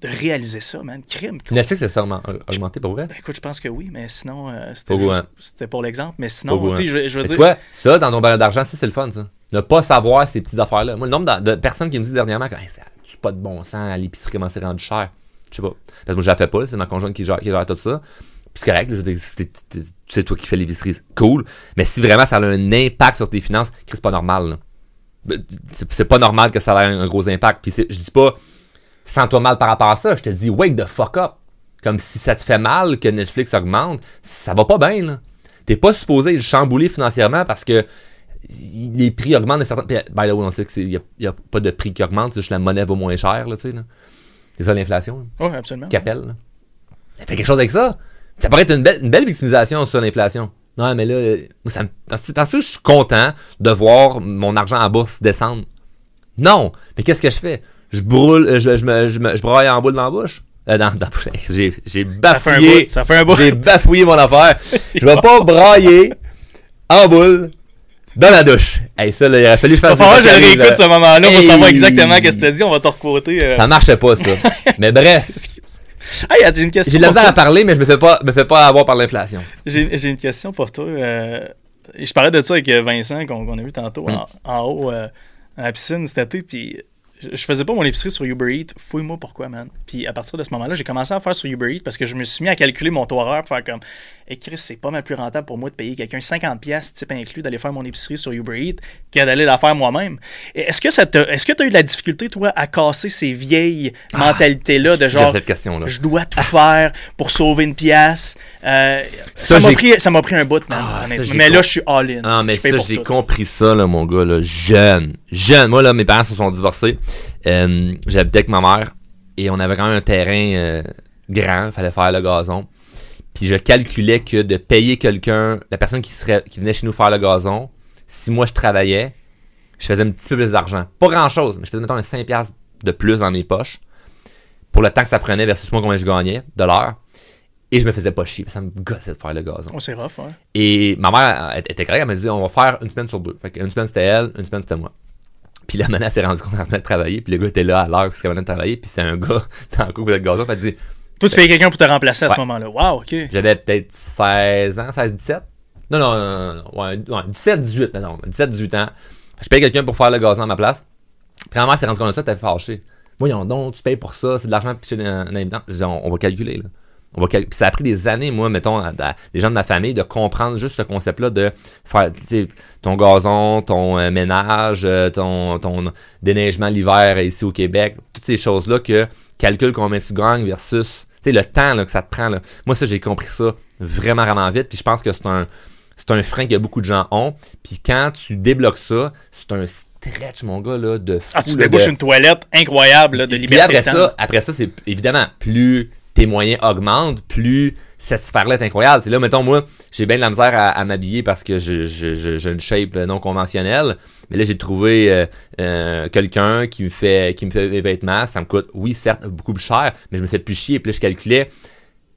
réaliser ça, man. Crime. Quoi. Netflix a sûrement augmenté pour vrai? Ben, écoute, je pense que oui, mais sinon, c'était pour l'exemple. Mais sinon, tu sais, je veux dire... Tu vois, ça, dans ton balai d'argent, ça, c'est le fun, ça. Ne pas savoir ces petites affaires-là. Moi, le nombre de personnes qui me disent dernièrement que hey, ça n'a pas de bon sens, à l'épicerie, comment c'est rendu cher. Je sais pas. Parce que moi, je la fais pas, c'est ma conjointe qui gère tout ça. Puis c'est correct, je veux dire, c'est toi qui fais l'épicerie, cool. Mais si vraiment ça a un impact sur tes finances, c'est pas normal. C'est pas normal que ça ait un gros impact. Puis je dis pas, sens-toi mal par rapport à ça. Je te dis, wake the fuck up. Comme si ça te fait mal que Netflix augmente, ça va pas bien, là. T'es pas supposé le chambouler financièrement parce que les prix augmentent. Puis, by the way, on sait qu'il n'y a pas de prix qui augmente, c'est juste la monnaie vaut moins cher, là, tu sais. C'est ça l'inflation. Oui, absolument. Qui appelle. Fait quelque chose avec ça. Ça pourrait être une belle victimisation sur l'inflation. Non, mais là, ça me... parce que je suis content de voir mon argent en bourse descendre. Non! Mais qu'est-ce que je fais? Je braille en boule dans la bouche. J'ai bafouillé. Ça fait un bout. J'ai bafouillé mon affaire. Je vais pas brailler en boule dans la douche. Hey, ça, là, il aurait fallu que je fasse... Enfin, je réécoute ce moment-là pour savoir exactement ce que tu as dit. On va te recourter. Ça marchait pas, ça. Mais bref... Hey, une question. J'ai de la misère à parler, mais je me fais pas avoir par l'inflation. J'ai une question pour toi. Je parlais de ça avec Vincent, qu'on a vu tantôt en haut à la piscine cet été. Puis je faisais pas mon épicerie sur Uber Eats. Fouille-moi pourquoi, man. Puis à partir de ce moment-là, j'ai commencé à faire sur Uber Eats parce que je me suis mis à calculer mon taux horaire pour faire comme et Chris, c'est pas mal plus rentable pour moi de payer quelqu'un 50$ type inclus d'aller faire mon épicerie sur Uber Eats que d'aller la faire moi-même. Est-ce que tu as eu de la difficulté, toi, à casser ces vieilles mentalités-là de genre, je dois tout faire pour sauver une pièce? Ça m'a pris un bout, man. Mais là, je suis all-in. Ah, mais ça, j'ai compris ça, là, mon gars, là. Jeune. Moi, là, mes parents se sont divorcés. J'habitais avec ma mère et on avait quand même un terrain grand, fallait faire le gazon. Puis je calculais que de payer quelqu'un, la personne qui venait chez nous faire le gazon, si moi je travaillais, je faisais un petit peu plus d'argent. Pas grand-chose, mais je faisais, mettons, un 5$ de plus dans mes poches pour le temps que ça prenait versus moi combien je gagnais de l'heure. Et je me faisais pas chier, ça me gossait de faire le gazon. C'est rough, ouais. Et ma mère elle était correcte, elle me disait, on va faire une semaine sur deux. Fait qu'une semaine c'était elle, une semaine c'était moi. Puis la menace s'est rendue compte qu'elle venait de travailler, puis le gars était là à l'heure parce qu'elle venait de travailler, puis c'est un gars dans le coup de gazon, puis elle dit... Toi, tu payais quelqu'un pour te remplacer à ce moment-là. Wow, OK. J'avais peut-être 16 ans, 16, 17. Non. Ouais, 17, 18, maintenant. 17, 18 ans. Je payais quelqu'un pour faire le gazon à ma place. Puis ma mère s'est rendue compte de ça, t'avais fâché. Voyons donc, tu payes pour ça, c'est de l'argent piché dans les dents. Je dis, on va calculer, là. Puis ça a pris des années, moi, mettons, les gens de ma famille, de comprendre juste ce concept-là de faire ton gazon, ton ménage, ton déneigement l'hiver ici au Québec, toutes ces choses-là que calcule combien tu gagnes versus le temps là, que ça te prend. Là. Moi, ça, j'ai compris ça vraiment vite. Puis je pense que c'est un frein que beaucoup de gens ont. Puis quand tu débloques ça, c'est un stretch, mon gars, là, de fou. Ah, tu débouches une toilette incroyable là, de liberté. Après ça, c'est évidemment plus... tes moyens augmentent, plus cette sphère-là est incroyable. C'est là, mettons, moi, j'ai bien de la misère à m'habiller parce que j'ai une shape non conventionnelle. Mais là, j'ai trouvé quelqu'un qui me fait mes vêtements. Ça me coûte, oui, certes, beaucoup plus cher, mais je me fais plus chier. Puis là, je calculais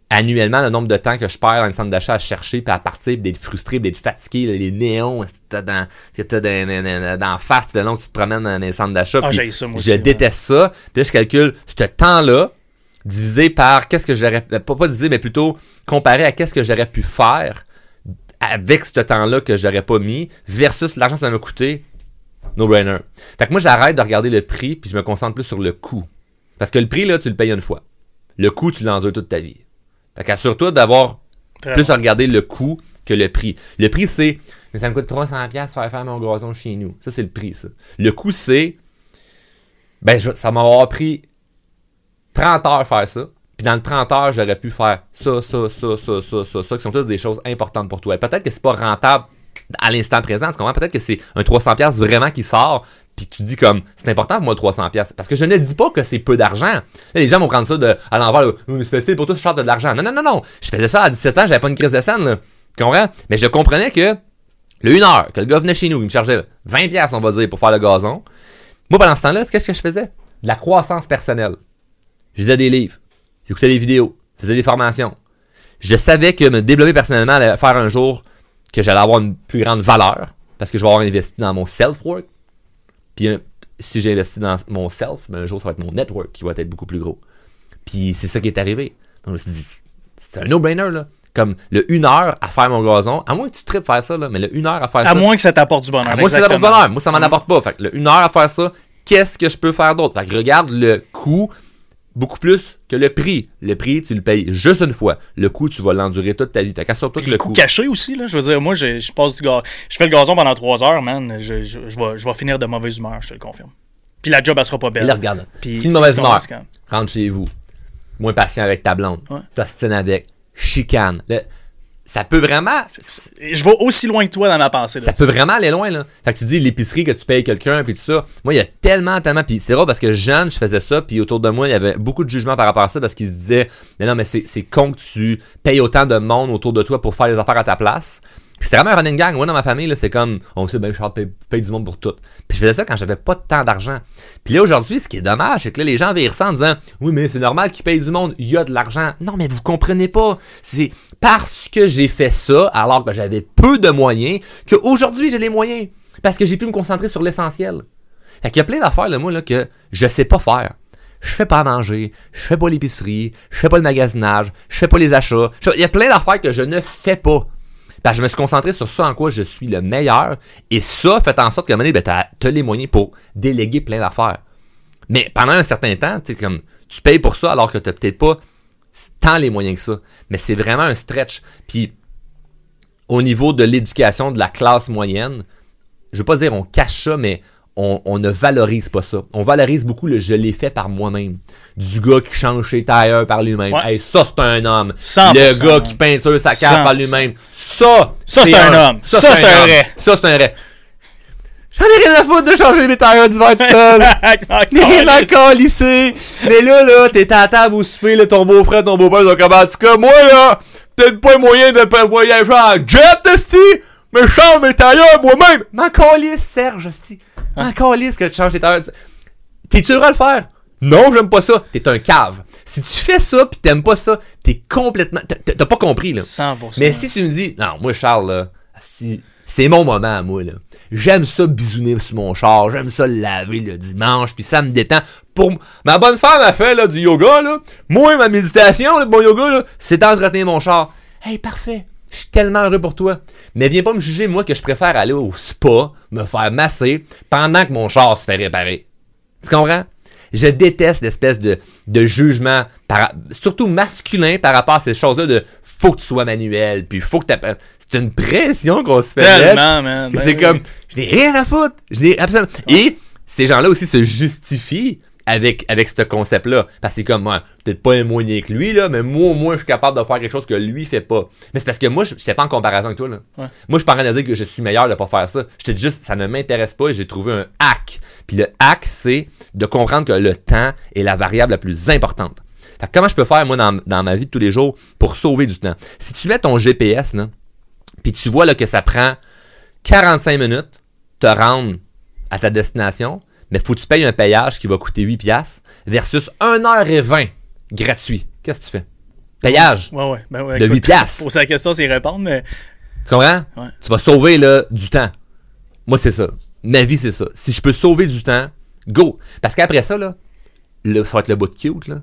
annuellement le nombre de temps que je perds dans le centre d'achat à chercher, puis à partir, puis d'être frustré, puis d'être fatigué. Là, les néons, c'était dans face, le long que tu te promènes dans les centres d'achat. J'ai ça, moi aussi, je déteste ça. Puis là, je calcule ce temps-là, divisé par qu'est-ce que j'aurais... Pas divisé, mais plutôt comparé à qu'est-ce que j'aurais pu faire avec ce temps-là que j'aurais pas mis versus l'argent que ça m'a coûté. No-brainer. Fait que moi, j'arrête de regarder le prix puis je me concentre plus sur le coût. Parce que le prix, là, tu le payes une fois. Le coût, tu l'endures toute ta vie. Fait qu'assure-toi d'avoir plus à regarder le coût que le prix. Le prix, c'est... Mais ça me coûte 300$ faire mon gazon chez nous. Ça, c'est le prix, ça. Le coût, c'est... ça m'a pris... 30 heures faire ça, puis dans le 30 heures, j'aurais pu faire ça, qui sont toutes des choses importantes pour toi. Et peut-être que c'est pas rentable à l'instant présent, tu comprends? Peut-être que c'est un 300$ vraiment qui sort, puis tu dis comme, c'est important pour moi 300$, parce que je ne dis pas que c'est peu d'argent. Là, les gens vont prendre ça à l'envers, c'est facile pour toi, je chante de l'argent. Non, je faisais ça à 17 ans, j'avais pas une crise de scène, là. Tu comprends? Mais je comprenais que, le 1 heure, que le gars venait chez nous, il me chargeait 20$, on va dire, pour faire le gazon. Moi, pendant ce temps-là, qu'est-ce que je faisais? De la croissance personnelle. Je lisais des livres, j'écoutais des vidéos, je faisais des formations. Je savais que me développer personnellement allait faire un jour que j'allais avoir une plus grande valeur parce que je vais avoir investi dans mon self-work. Puis si j'ai investi dans mon self, un jour ça va être mon network qui va être beaucoup plus gros. Puis c'est ça qui est arrivé. Donc je me suis dit, c'est un no-brainer là. Comme le 1 heure à faire mon gazon, à moins que tu tripes faire ça, là, mais le 1 heure à faire ça. À moins que ça t'apporte du bonheur. À moins que ça t'apporte du bonheur. Moi, ça m'en apporte pas. Fait que le 1 heure à faire ça, qu'est-ce que je peux faire d'autre? Fait que regarde le coût. Beaucoup plus que le prix. Le prix, tu le payes juste une fois. Le coût, tu vas l'endurer toute ta vie. T'as qu'à sortir tout le coût. Caché aussi, là. Je veux dire, moi, je fais le gazon pendant 3 heures, man. Je vais finir de mauvaise humeur, je te le confirme. Puis la job, elle sera pas belle. Là, regarde. Puis une mauvaise humeur. Rentre chez vous. Moins patient avec ta blonde. Ouais. T'ostines avec. Chicane. Ça peut vraiment... Je vais aussi loin que toi dans ma pensée. Là, ça peut vraiment aller loin, là. Fait que tu dis l'épicerie que tu payes quelqu'un, puis tout ça. Moi, il y a tellement... Puis c'est rare parce que jeune, je faisais ça, puis autour de moi, il y avait beaucoup de jugements par rapport à ça parce qu'ils se disaient, mais c'est con que tu payes autant de monde autour de toi pour faire les affaires à ta place. Puis c'était vraiment un running gang. Moi, dans ma famille, là, c'est comme, on sait, Charles paye du monde pour tout. Puis je faisais ça quand j'avais pas tant d'argent. Puis là, aujourd'hui, ce qui est dommage, c'est que là, les gens virent ça en disant, oui, mais c'est normal qu'ils payent du monde, il y a de l'argent. Non, mais vous comprenez pas. C'est parce que j'ai fait ça, alors que j'avais peu de moyens, qu'aujourd'hui, j'ai les moyens. Parce que j'ai pu me concentrer sur l'essentiel. Fait qu'il y a plein d'affaires, là, moi, là, que je sais pas faire. Je fais pas à manger, je fais pas l'épicerie, je fais pas le magasinage, je fais pas les achats. Il y a plein d'affaires que je ne fais pas. Ben, je me suis concentré sur ça en quoi je suis le meilleur. Et ça fait en sorte que t'as les moyens pour déléguer plein d'affaires. Mais pendant un certain temps, comme, tu payes pour ça alors que t'as peut-être pas tant les moyens que ça. Mais c'est vraiment un stretch. Puis au niveau de l'éducation de la classe moyenne, je ne veux pas dire on cache ça, mais on ne valorise pas ça. On valorise beaucoup le « je l'ai fait par moi-même ». Du gars qui change ses tailleurs par lui-même. Ouais. Hey, ça, c'est un homme. 100%. Le gars qui peinture sa carte par lui-même. Ça c'est un homme. Ça, c'est un vrai. Ça, c'est un vrai. J'en ai rien à foutre de changer mes tailleurs d'hiver tout seul. Rien à câlisser. Mais là, t'es à la table au souper, là, ton beau-frère, ton beau-père, donc en tout cas, moi, là, peut-être pas moyen de voyager en jet, esti, mais je change mes tailleurs moi-même. M'en câlisse, Serge, esti. M'en câlisse que tu changes tes tailleurs. T'es-tu heureux à le faire? Non, j'aime pas ça. T'es un cave. Si tu fais ça pis t'aimes pas ça, t'es complètement... T'as pas compris, là. 100%. Mais si tu me dis... Non, moi, Charles, là, c'est mon moment à moi, là. J'aime ça bisouner sur mon char. J'aime ça le laver le dimanche pis ça me détend. Pour... Ma bonne femme a fait, là, du yoga, là. Moi, ma méditation, là, mon yoga, là, c'est d'entretenir mon char. Hey, parfait. Je suis tellement heureux pour toi. Mais viens pas me juger, moi, que je préfère aller au spa, me faire masser, pendant que mon char se fait réparer. Tu comprends? Je déteste l'espèce de jugement, surtout masculin, par rapport à ces choses-là de « faut que tu sois manuel », puis « faut que tu apprennes ». C'est une pression qu'on se fait. Tellement, man. C'est comme « je n'ai rien à foutre ». Absolument. Ouais. Et ces gens-là aussi se justifient avec ce concept-là. Parce que c'est comme « peut-être pas éloigné que lui, là, mais moi, au moins, je suis capable de faire quelque chose que lui fait pas ». Mais c'est parce que moi, je n'étais pas en comparaison avec toi. Là. Ouais. Moi, je suis pas en train de dire que je suis meilleur de pas faire ça. Je te dis juste « ça ne m'intéresse pas » et j'ai trouvé un hack. Puis le hack, c'est de comprendre que le temps est la variable la plus importante. Fait que comment je peux faire, moi, dans ma vie de tous les jours pour sauver du temps? Si tu mets ton GPS, puis tu vois là, que ça prend 45 minutes te rendre à ta destination, mais faut que tu payes un péage qui va coûter 8$ versus 1h20 gratuit. Qu'est-ce que tu fais? Péage ouais, de 8$. Poser la question, c'est répondre, mais... Tu comprends? Ouais. Tu vas sauver là, du temps. Moi, c'est ça. Ma vie, c'est ça. Si je peux sauver du temps, go! Parce qu'après ça, là, ça va être le bout de cute, là.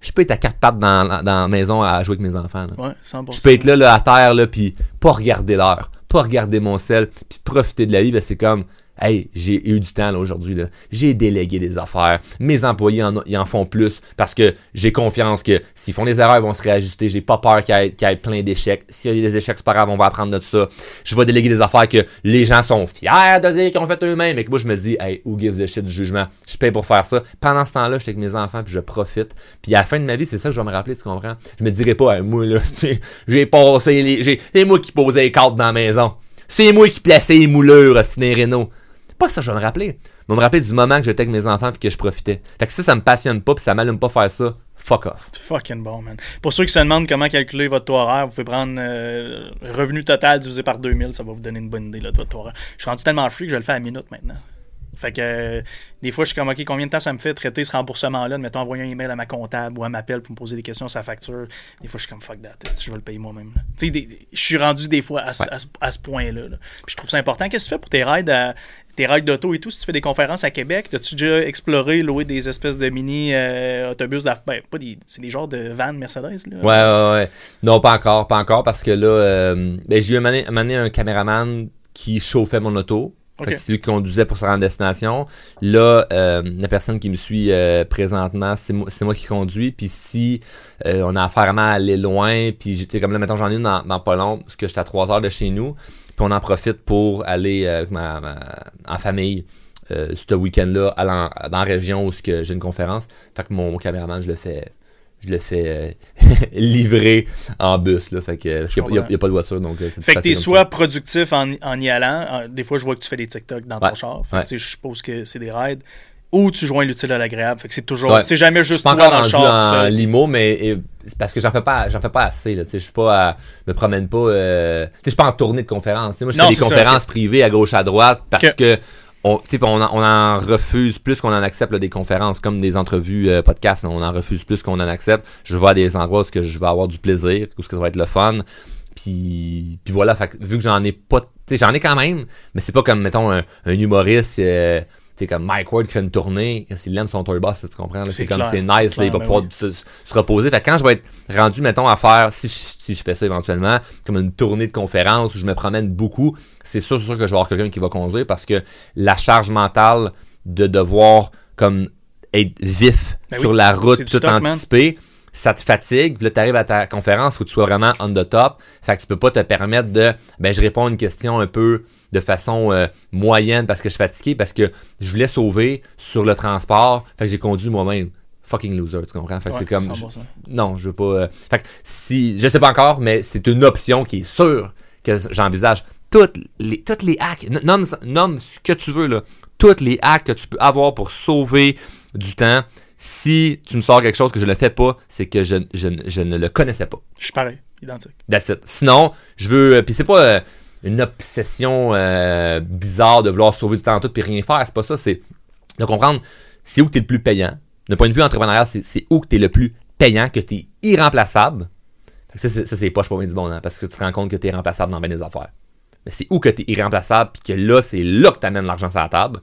Je peux être à quatre pattes dans la maison à jouer avec mes enfants. Là. Ouais, 100%. Je peux être là à terre, là, puis pas regarder l'heure, pas regarder mon sel, puis profiter de la vie. Ben c'est comme, hey, j'ai eu du temps là, aujourd'hui. Là. J'ai délégué des affaires. Mes employés ils en font plus parce que j'ai confiance que s'ils font des erreurs, ils vont se réajuster. J'ai pas peur qu'il y ait plein d'échecs. S'il y a des échecs, c'est pas grave, on va apprendre de ça. Je vais déléguer des affaires que les gens sont fiers de dire qu'ils ont fait eux-mêmes. Et que moi, je me dis, hey, who gives a shit du jugement? Je paye pour faire ça. Pendant ce temps-là, je suis avec mes enfants puis je profite. Puis à la fin de ma vie, c'est ça que je vais me rappeler, tu comprends? Je me dirai pas, hey, moi, là, j'ai passé c'est moi qui posais les cartes dans la maison. C'est moi qui plaçais les moulures à Ciné-Réno. Pas ça, je vais me rappeler. Je vais me rappeler du moment que j'étais avec mes enfants et que je profitais. Fait que ça me passionne pas puis ça m'allume pas faire ça. Fuck off. Fucking bon, man. Pour ceux qui se demandent comment calculer votre taux horaire, vous pouvez prendre revenu total divisé par 2000. Ça va vous donner une bonne idée là, de votre taux horaire. Je suis rendu tellement free que je le fais à la minute maintenant. Fait que des fois, je suis comme, OK, combien de temps ça me fait traiter ce remboursement-là? De mettons, envoyer un email à ma comptable ou à m'appel pour me poser des questions sur la facture. Des fois, je suis comme, fuck that, je vais le payer moi-même. Tu sais, je suis rendu des fois à ce point-là. Là. Puis je trouve ça important. Qu'est-ce que tu fais pour tes rides d'auto et tout? Si tu fais des conférences à Québec, as-tu déjà exploré, loué des espèces de mini-autobus? C'est des genres de vans Mercedes? Là. Ouais. Non, pas encore, parce que là, j'ai eu amené un caméraman qui chauffait mon auto. Okay. Fait que c'est lui qui conduisait pour se rendre à destination. Là, la personne qui me suit présentement, c'est moi qui conduis. Puis si on a affaire à aller loin, puis j'étais comme là, mettons, j'en ai une dans pas long, parce que j'étais à 3 heures de chez nous. Puis on en profite pour aller en famille ce week-end-là, dans la région où j'ai une conférence. Fait que mon caméraman, je le fais livrer en bus. Là, fait que, parce qu'il n'y a pas de voiture. Donc, c'est fait que tu es soit productif en y allant. Des fois, je vois que tu fais des TikTok dans ton char. Fait que, je suppose que c'est des rides. Ou tu joins l'utile à l'agréable. Fait que c'est toujours. C'est jamais juste toi dans le char. En limo, mais c'est parce que j'en fais pas assez. Là, je me promène pas. Je suis pas en tournée de conférences. Moi, je fais des conférences privées à gauche, à droite parce que on en refuse plus qu'on en accepte là, des conférences, comme des entrevues podcasts, on en refuse plus qu'on en accepte. Je vais à des endroits où que je vais avoir du plaisir, où que ça va être le fun. Puis voilà, fait, vu que j'en ai pas... J'en ai quand même, mais c'est pas comme, mettons, un humoriste... C'est comme Mike Ward qui fait une tournée, s'il aime son tour boss, tu comprends? Là, c'est comme clair, c'est nice, c'est clair, là, il va pouvoir se reposer. Fait que quand je vais être rendu, mettons, à faire, si je fais ça éventuellement, comme une tournée de conférence où je me promène beaucoup, c'est sûr que je vais avoir quelqu'un qui va conduire parce que la charge mentale de devoir comme être vif sur la route, tout anticiper, ça te fatigue, puis là, tu arrives à ta conférence, faut que tu sois vraiment on the top, fait que tu peux pas te permettre de, ben, je réponds à une question un peu de façon moyenne parce que je suis fatigué, parce que je voulais sauver sur le transport, fait que j'ai conduit moi-même. Fucking loser, tu comprends? Fait que ouais, c'est comme... non, je veux pas... Fait que si... Je sais pas encore, mais c'est une option qui est sûre que j'envisage. Toutes les hacks, nomme ce que tu veux, là. Toutes les hacks que tu peux avoir pour sauver du temps. Si tu me sors quelque chose que je ne fais pas, c'est que je ne le connaissais pas. Je suis pareil, identique. That's it. Sinon, je veux... Puis c'est pas une obsession bizarre de vouloir sauver du temps en tout puis rien faire. C'est pas ça, c'est de comprendre c'est où que t'es le plus payant. D'un point de vue entrepreneurial, c'est où que t'es le plus payant, que t'es irremplaçable. Ça, c'est poche pour bien du bon, hein, parce que tu te rends compte que t'es irremplaçable dans bien des affaires. Mais c'est où que t'es irremplaçable, puis que là, c'est là que t'amènes l'argent sur la table.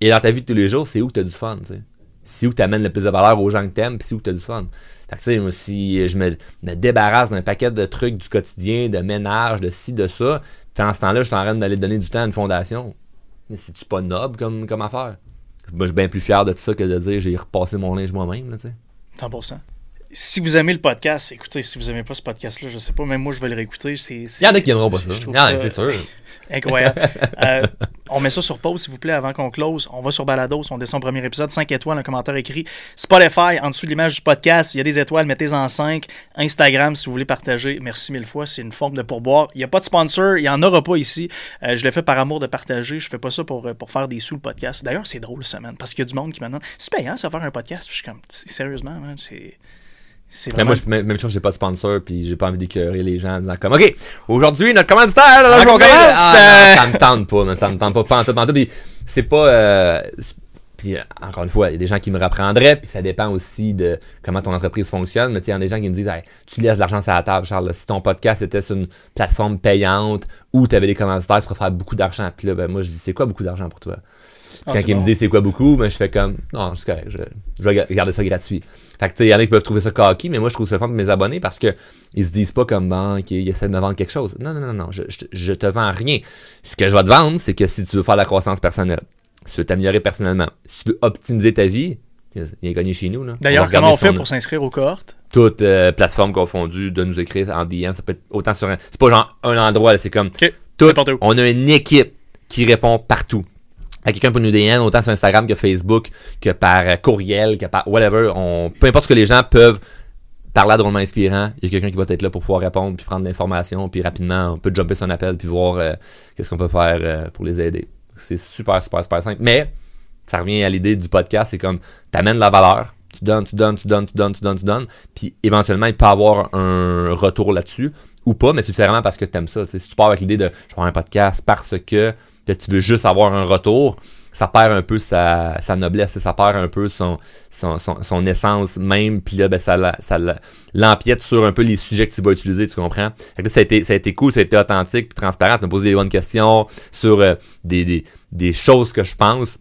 Et dans ta vie de tous les jours, c'est où que t'as du fun, tu sais. C'est où que t'amènes le plus de valeur aux gens que t'aimes, puis c'est où que t'as du fun. Fait que tu sais, moi, si je me débarrasse d'un paquet de trucs du quotidien, de ménage, de ci, de ça, puis en ce temps-là, je suis en train d'aller donner du temps à une fondation. C'est-tu pas noble comme affaire? Moi, je suis bien plus fier de ça que de dire j'ai repassé mon linge moi-même. Là, 100%. Si vous aimez le podcast, écoutez, si vous aimez pas ce podcast-là, je sais pas, même moi, je vais le réécouter. Il y en a qui n'aimeront pas ça. C'est sûr. Incroyable. On met ça sur pause, s'il vous plaît, avant qu'on close. On va sur Balados, on descend au premier épisode, 5 étoiles, un commentaire écrit. Spotify, en dessous de l'image du podcast, il y a des étoiles, mettez-en 5. Instagram, si vous voulez partager, merci mille fois, c'est une forme de pourboire. Il n'y a pas de sponsor, il n'y en aura pas ici. Je le fais par amour de partager, je fais pas ça pour faire des sous le podcast. D'ailleurs, c'est drôle, cette semaine, parce qu'il y a du monde qui me demande, c'est payant ça faire un podcast? Puis je suis comme, sérieusement, man, c'est vraiment... Mais moi, même chose, j'ai pas de sponsor, puis j'ai pas envie d'écœurer les gens en disant comme, OK, aujourd'hui, notre commanditaire, là, je recommence! Ah, non, ça me tente pas, pantoute, puis c'est pas... puis encore une fois, il y a des gens qui me reprendraient, puis ça dépend aussi de comment ton entreprise fonctionne, mais tu sais, il y a des gens qui me disent, hey, tu laisses de l'argent sur la table, Charles, si ton podcast était sur une plateforme payante, où t'avais des commanditaires, tu pourrais faire beaucoup d'argent, puis là, ben moi, je dis, c'est quoi beaucoup d'argent pour toi? Quand ils me disent c'est quoi beaucoup, ben, je fais comme non, c'est correct, je vais garder ça gratuit. Fait que tu sais, il y en a qui peuvent trouver ça cocky, mais moi je trouve ça le fun pour mes abonnés parce que ils se disent pas comme bon, OK, ils essaient de me vendre quelque chose. Non, je te vends rien. Ce que je vais te vendre, c'est que si tu veux faire de la croissance personnelle, si tu veux t'améliorer personnellement, si tu veux optimiser ta vie, viens gagner chez nous. Là. D'ailleurs, comment on fait pour s'inscrire aux cohortes? Toutes plateformes confondues, de nous écrire en DM, ça peut être autant sur un. C'est pas genre un endroit, là, c'est comme okay, tout. On a une équipe qui répond partout. À quelqu'un peut nous DM, autant sur Instagram que Facebook, que par courriel, que par whatever. Peu importe ce que les gens peuvent parler à Drôlement Inspirant, il y a quelqu'un qui va être là pour pouvoir répondre, puis prendre l'information, puis rapidement, on peut jumper son appel, puis voir qu'est-ce qu'on peut faire pour les aider. C'est super, super, super simple. Mais ça revient à l'idée du podcast, c'est comme, t'amènes de la valeur, tu donnes, puis éventuellement, il peut avoir un retour là-dessus, ou pas, mais tu le fais vraiment parce que t'aimes ça. T'sais, si tu pars avec l'idée de « je vais faire un podcast parce que… » tu veux juste avoir un retour, ça perd un peu sa noblesse, et ça perd un peu son essence même, puis là, ben, ça l'empiète sur un peu les sujets que tu vas utiliser, tu comprends? Fait que là, ça a été cool, ça a été authentique, puis transparent, tu m'as posé des bonnes questions sur des choses que je pense,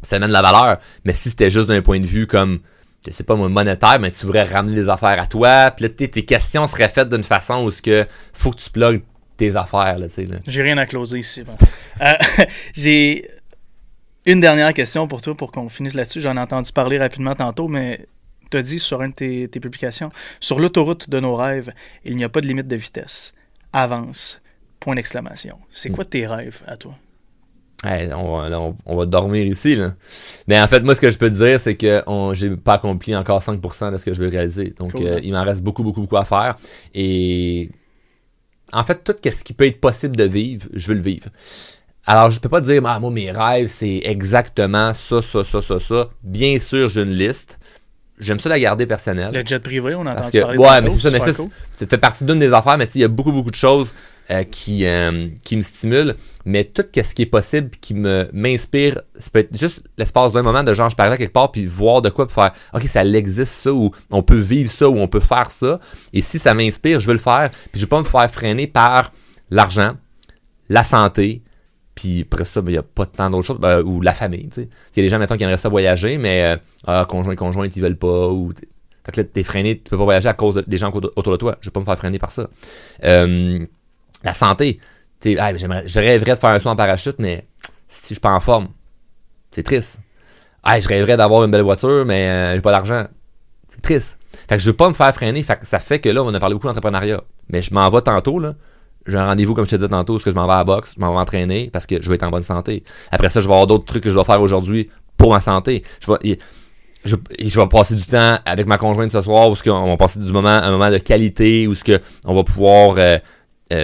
ça amène de la valeur, mais si c'était juste d'un point de vue comme, je sais pas moi, monétaire, mais tu voudrais ramener les affaires à toi, puis là, tes questions seraient faites d'une façon où il faut que tu plugues tes affaires, là, tu sais. Là. J'ai rien à closer ici. Ben. J'ai une dernière question pour toi, pour qu'on finisse là-dessus. J'en ai entendu parler rapidement tantôt, mais tu as dit sur une de tes publications, sur l'autoroute de nos rêves, il n'y a pas de limite de vitesse. Avance. Point d'exclamation. C'est quoi tes rêves à toi? Hey, on va dormir ici, là. Mais en fait, moi, ce que je peux te dire, c'est que j'ai pas accompli encore 5% de ce que je veux réaliser. Donc, cool. Il m'en reste beaucoup, beaucoup, beaucoup à faire. Et... en fait, tout ce qui peut être possible de vivre, je veux le vivre. Alors, je ne peux pas dire, moi, mes rêves, c'est exactement ça. Bien sûr, j'ai une liste. J'aime ça la garder personnelle. Le jet privé, on entend parler de ça. Ouais, mais c'est ça, mais cool. Ça fait partie d'une des affaires, mais il y a beaucoup, beaucoup de choses qui me stimulent. Mais tout ce qui est possible, qui m'inspire, ça peut être juste l'espace d'un moment de genre, je parlais quelque part, puis voir de quoi, puis faire, OK, ça existe ça, ou on peut vivre ça, ou on peut faire ça. Et si ça m'inspire, je veux le faire, puis je ne veux pas me faire freiner par l'argent, la santé, puis après ça, il n'y a pas tant d'autres choses. Ou la famille, tu sais. Il y a des gens, mettons, qui aimeraient ça voyager, mais conjointe, ils veulent pas. Fait que là, t'es freiné, tu peux pas voyager à cause des gens autour de toi. Je vais pas me faire freiner par ça. La santé. Je rêverais de faire un saut en parachute, mais si je suis pas en forme, c'est triste. Je rêverais d'avoir une belle voiture, mais j'ai pas d'argent. C'est triste. Fait que je veux pas me faire freiner. Fait que ça fait que là, on a parlé beaucoup d'entrepreneuriat. Mais je m'en vais tantôt, là. J'ai un rendez-vous, comme je te disais tantôt, parce que je m'en vais à la boxe, je m'en vais entraîner parce que je vais être en bonne santé. Après ça, je vais avoir d'autres trucs que je dois faire aujourd'hui pour ma santé. Je vais passer du temps avec ma conjointe ce soir, où on va passer du moment à un moment de qualité, où on va pouvoir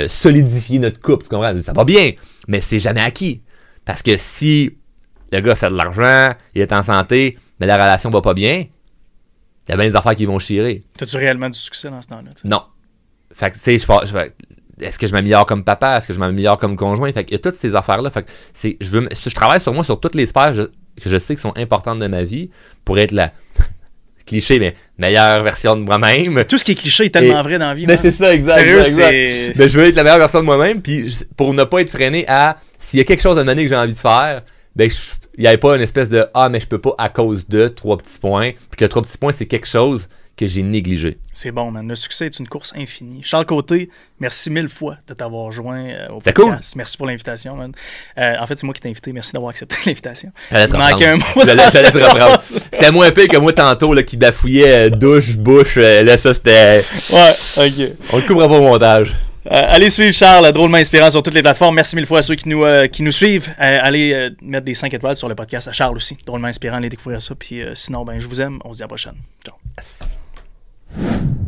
solidifier notre couple. Tu comprends? Ça va bien, mais c'est jamais acquis. Parce que si le gars fait de l'argent, il est en santé, mais la relation va pas bien, il y a bien des affaires qui vont chirer. T'as-tu réellement du succès dans ce temps-là? T'sais? Non. Fait que, tu sais, est-ce que je m'améliore comme papa? Est-ce que je m'améliore comme conjoint? Fait que, il y a toutes ces affaires-là. Fait que, je travaille sur moi, sur toutes les sphères que je sais qui sont importantes de ma vie pour être la cliché, mais meilleure version de moi-même. Tout ce qui est cliché est tellement vrai dans la vie. Mais c'est ça, exact. Sérieux, exact. Mais je veux être la meilleure version de moi-même, puis pour ne pas être freiné à s'il y a quelque chose à me donner que j'ai envie de faire, ben il n'y avait pas une espèce de ah, mais je peux pas à cause de 3 petits points, puis que 3 petits points, c'est quelque chose que j'ai négligé. C'est bon, man. Le succès est une course infinie. Charles Côté, merci 1000 fois de t'avoir joint au podcast. Cool. Merci pour l'invitation, man. En fait, c'est moi qui t'ai invité. Merci d'avoir accepté l'invitation. Il manquait un mot. J'allais te reprendre. C'était moins pire que moi tantôt là, qui bafouillait douche, bouche. Là, ça, c'était... Ouais, OK. On le coupera pas au montage. Allez suivre Charles, drôlement inspirant sur toutes les plateformes. Merci 1000 fois à ceux qui nous suivent. Allez mettre des 5 étoiles sur le podcast à Charles aussi. Drôlement inspirant, allez découvrir ça. Puis sinon, ben je vous aime. On se dit à la prochaine. Ciao. Yes.